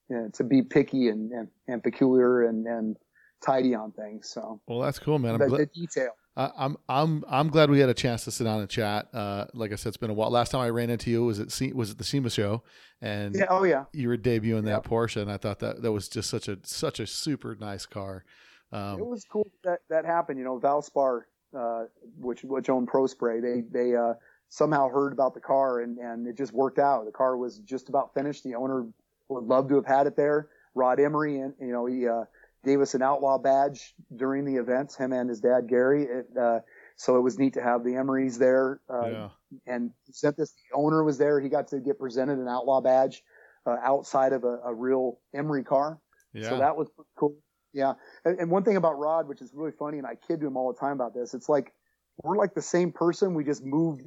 you know, to be picky and, and, and peculiar and, and tidy on things. So well, that's cool, man. I'm the, gl- the detail. I, I'm I'm I'm glad we had a chance to sit down and chat. Uh, like I said, it's been a while. Last time I ran into you was at C- was at the SEMA show, and yeah, oh yeah, you were debuting that yeah. Porsche, and I thought that that was just such a such a super nice car. Um, it was cool that that happened, you know, Valspar, uh, which, which owned Pro Spray, they, they, uh, somehow heard about the car and, and it just worked out. The car was just about finished. The owner would love to have had it there. Rod Emery, and, you know, he, uh, gave us an outlaw badge during the events, him and his dad, Gary. It, uh, so it was neat to have the Emerys there. Uh, yeah. And sent this, the owner was there. He got to get presented an outlaw badge, uh, outside of a, a real Emery car. Yeah. So that was cool. Yeah. And one thing about Rod, which is really funny, and I kid him all the time about this, it's like we're like the same person. We just moved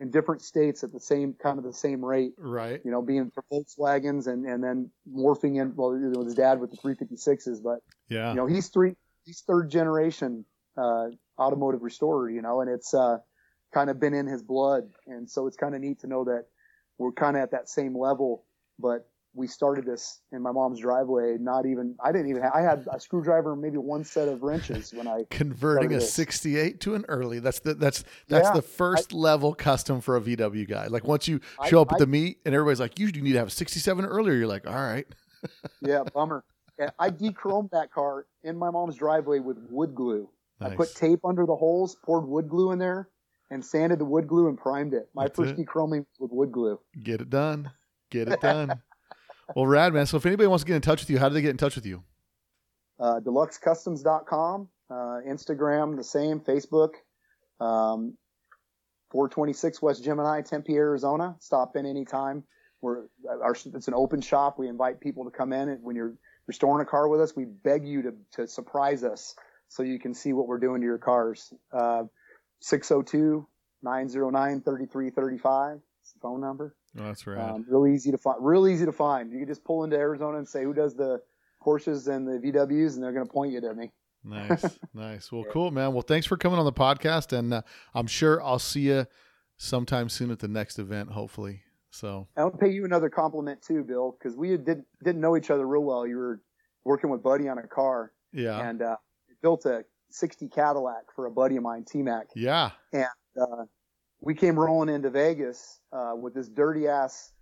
in different states at the same kind of the same rate. Right. You know, being for Volkswagens and, and then morphing in, well, you know, his dad with the three fifty-sixes. But, yeah, you know, he's three, he's third generation uh, automotive restorer, you know, and it's uh, kind of been in his blood. And so it's kind of neat to know that we're kind of at that same level, but we started this in my mom's driveway. Not even, I didn't even have, I had a screwdriver and maybe one set of wrenches when I converting a sixty-eight to an early. That's the, that's, that's yeah, the first I, level custom for a V W guy. Like once you show I, up at I, the meet and everybody's like, you need to have a sixty-seven earlier. You're like, all right. Yeah. Bummer. Yeah, I de-chromed that car in my mom's driveway with wood glue. Nice. I put tape under the holes, poured wood glue in there and sanded the wood glue and primed it. My That's first it. Dechroming with wood glue. Get it done. Get it done. Well, rad, man. So if anybody wants to get in touch with you, how do they get in touch with you? Uh, deluxe customs dot com, uh, Instagram, the same, Facebook, um, four twenty-six West Gemini, Tempe, Arizona. Stop in anytime. We're, our, it's an open shop. We invite people to come in. And when you're restoring a car with us, we beg you to, to surprise us so you can see what we're doing to your cars. Uh, six oh two, nine oh nine, three three three five is the phone number. Oh, that's right. Um, real easy to find. Real easy to find. You can just pull into Arizona and say, who does the Porsches and the V Ws? And they're going to point you to me. Nice. Nice. Well, cool, man. Well, thanks for coming on the podcast. And uh, I'm sure I'll see you sometime soon at the next event, hopefully. So I'll pay you another compliment too, Bill, because we did, didn't know each other real well. You were working with Buddy on a car. Yeah. And uh, built a sixty Cadillac for a buddy of mine, T-Mac. Yeah. And uh, we came rolling into Vegas uh, with this dirty ass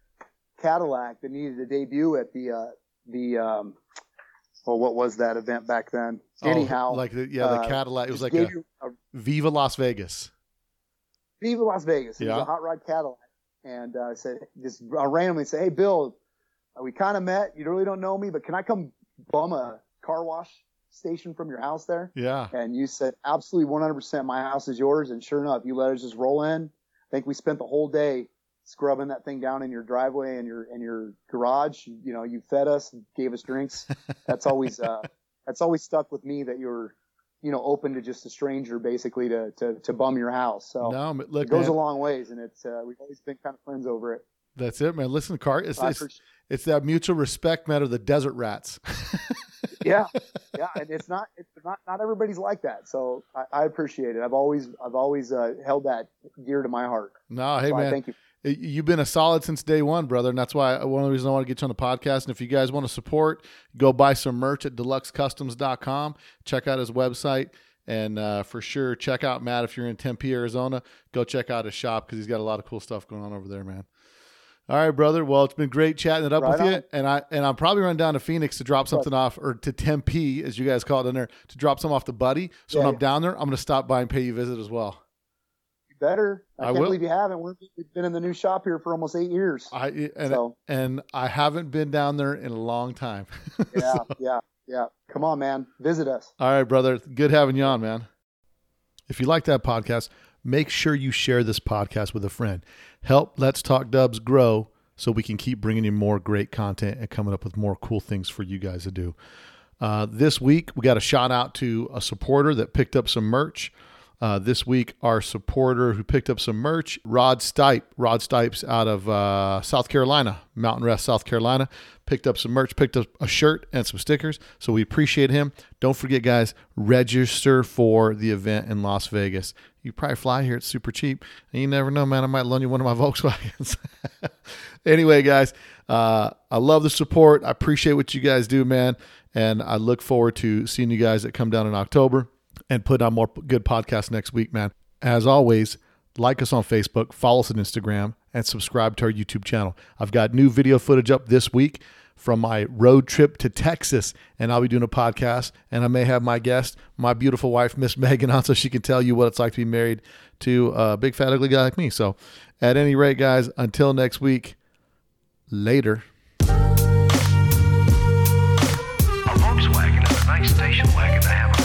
Cadillac that needed a debut at the uh, the um, well, what was that event back then? Oh, Anyhow, like the, yeah, the uh, Cadillac. It was like a, a Viva Las Vegas. Viva Las Vegas. It yeah. was a hot rod Cadillac, and I uh, said just uh, randomly say, "Hey, Bill, we kind of met. You really don't know me, but can I come bum a car wash station from your house there?" Yeah. And you said, absolutely, one hundred percent, my house is yours. And sure enough, you let us just roll in. I think we spent the whole day scrubbing that thing down in your driveway and your and your garage. You, you know, you fed us, gave us drinks. That's always uh, that's always stuck with me, that you're, you know, open to just a stranger basically to to, to bum your house. So no, look, it goes man. a long ways, and it's uh, we've always been kind of friends over it. That's it, man. Listen, Car, it's it's, it's that mutual respect, man, of the desert rats. Yeah, yeah, and it's not, it's not, not everybody's like that. So I, I appreciate it. I've always, I've always uh, held that dear to my heart. No, hey so man, I thank you. You've been a solid since day one, brother, and that's why one of the reasons I want to get you on the podcast. And if you guys want to support, go buy some merch at deluxe customs dot com. Check out his website, and uh, for sure check out Matt if you're in Tempe, Arizona. Go check out his shop because he's got a lot of cool stuff going on over there, man. All right, brother. Well, it's been great chatting it up right with on. you. And I, and I'm probably running down to Phoenix to drop something right. off, or to Tempe, as you guys call it in there, to drop some off to Buddy. So yeah, when I'm yeah. down there, I'm going to stop by and pay you a visit as well. You better. I, I can't will. believe you haven't. We've been in the new shop here for almost eight years. I And, so. and I haven't been down there in a long time. yeah, so. yeah, yeah. Come on, man. Visit us. All right, brother. Good having you on, man. If you like that podcast, make sure you share this podcast with a friend. Help Let's Talk Dubs grow so we can keep bringing you more great content and coming up with more cool things for you guys to do. Uh, this week, we got a shout out to a supporter that picked up some merch. Uh, this week, our supporter who picked up some merch, Rod Stipe. Rod Stipe's out of uh, South Carolina, Mountain Rest, South Carolina. Picked up some merch, picked up a shirt and some stickers. So we appreciate him. Don't forget, guys, register for the event in Las Vegas. You probably fly here. It's super cheap. And you never know, man. I might loan you one of my Volkswagens. Anyway, guys, uh, I love the support. I appreciate what you guys do, man. And I look forward to seeing you guys that come down in October and put on more good podcasts next week, man. As always, like us on Facebook, follow us on Instagram, and subscribe to our YouTube channel. I've got new video footage up this week from my road trip to Texas, and I'll be doing a podcast, and I may have my guest, my beautiful wife, Miss Megan, on, so she can tell you what it's like to be married to a big, fat, ugly guy like me. So at any rate, guys, until next week, later. A Volkswagen is a nice station wagon to have a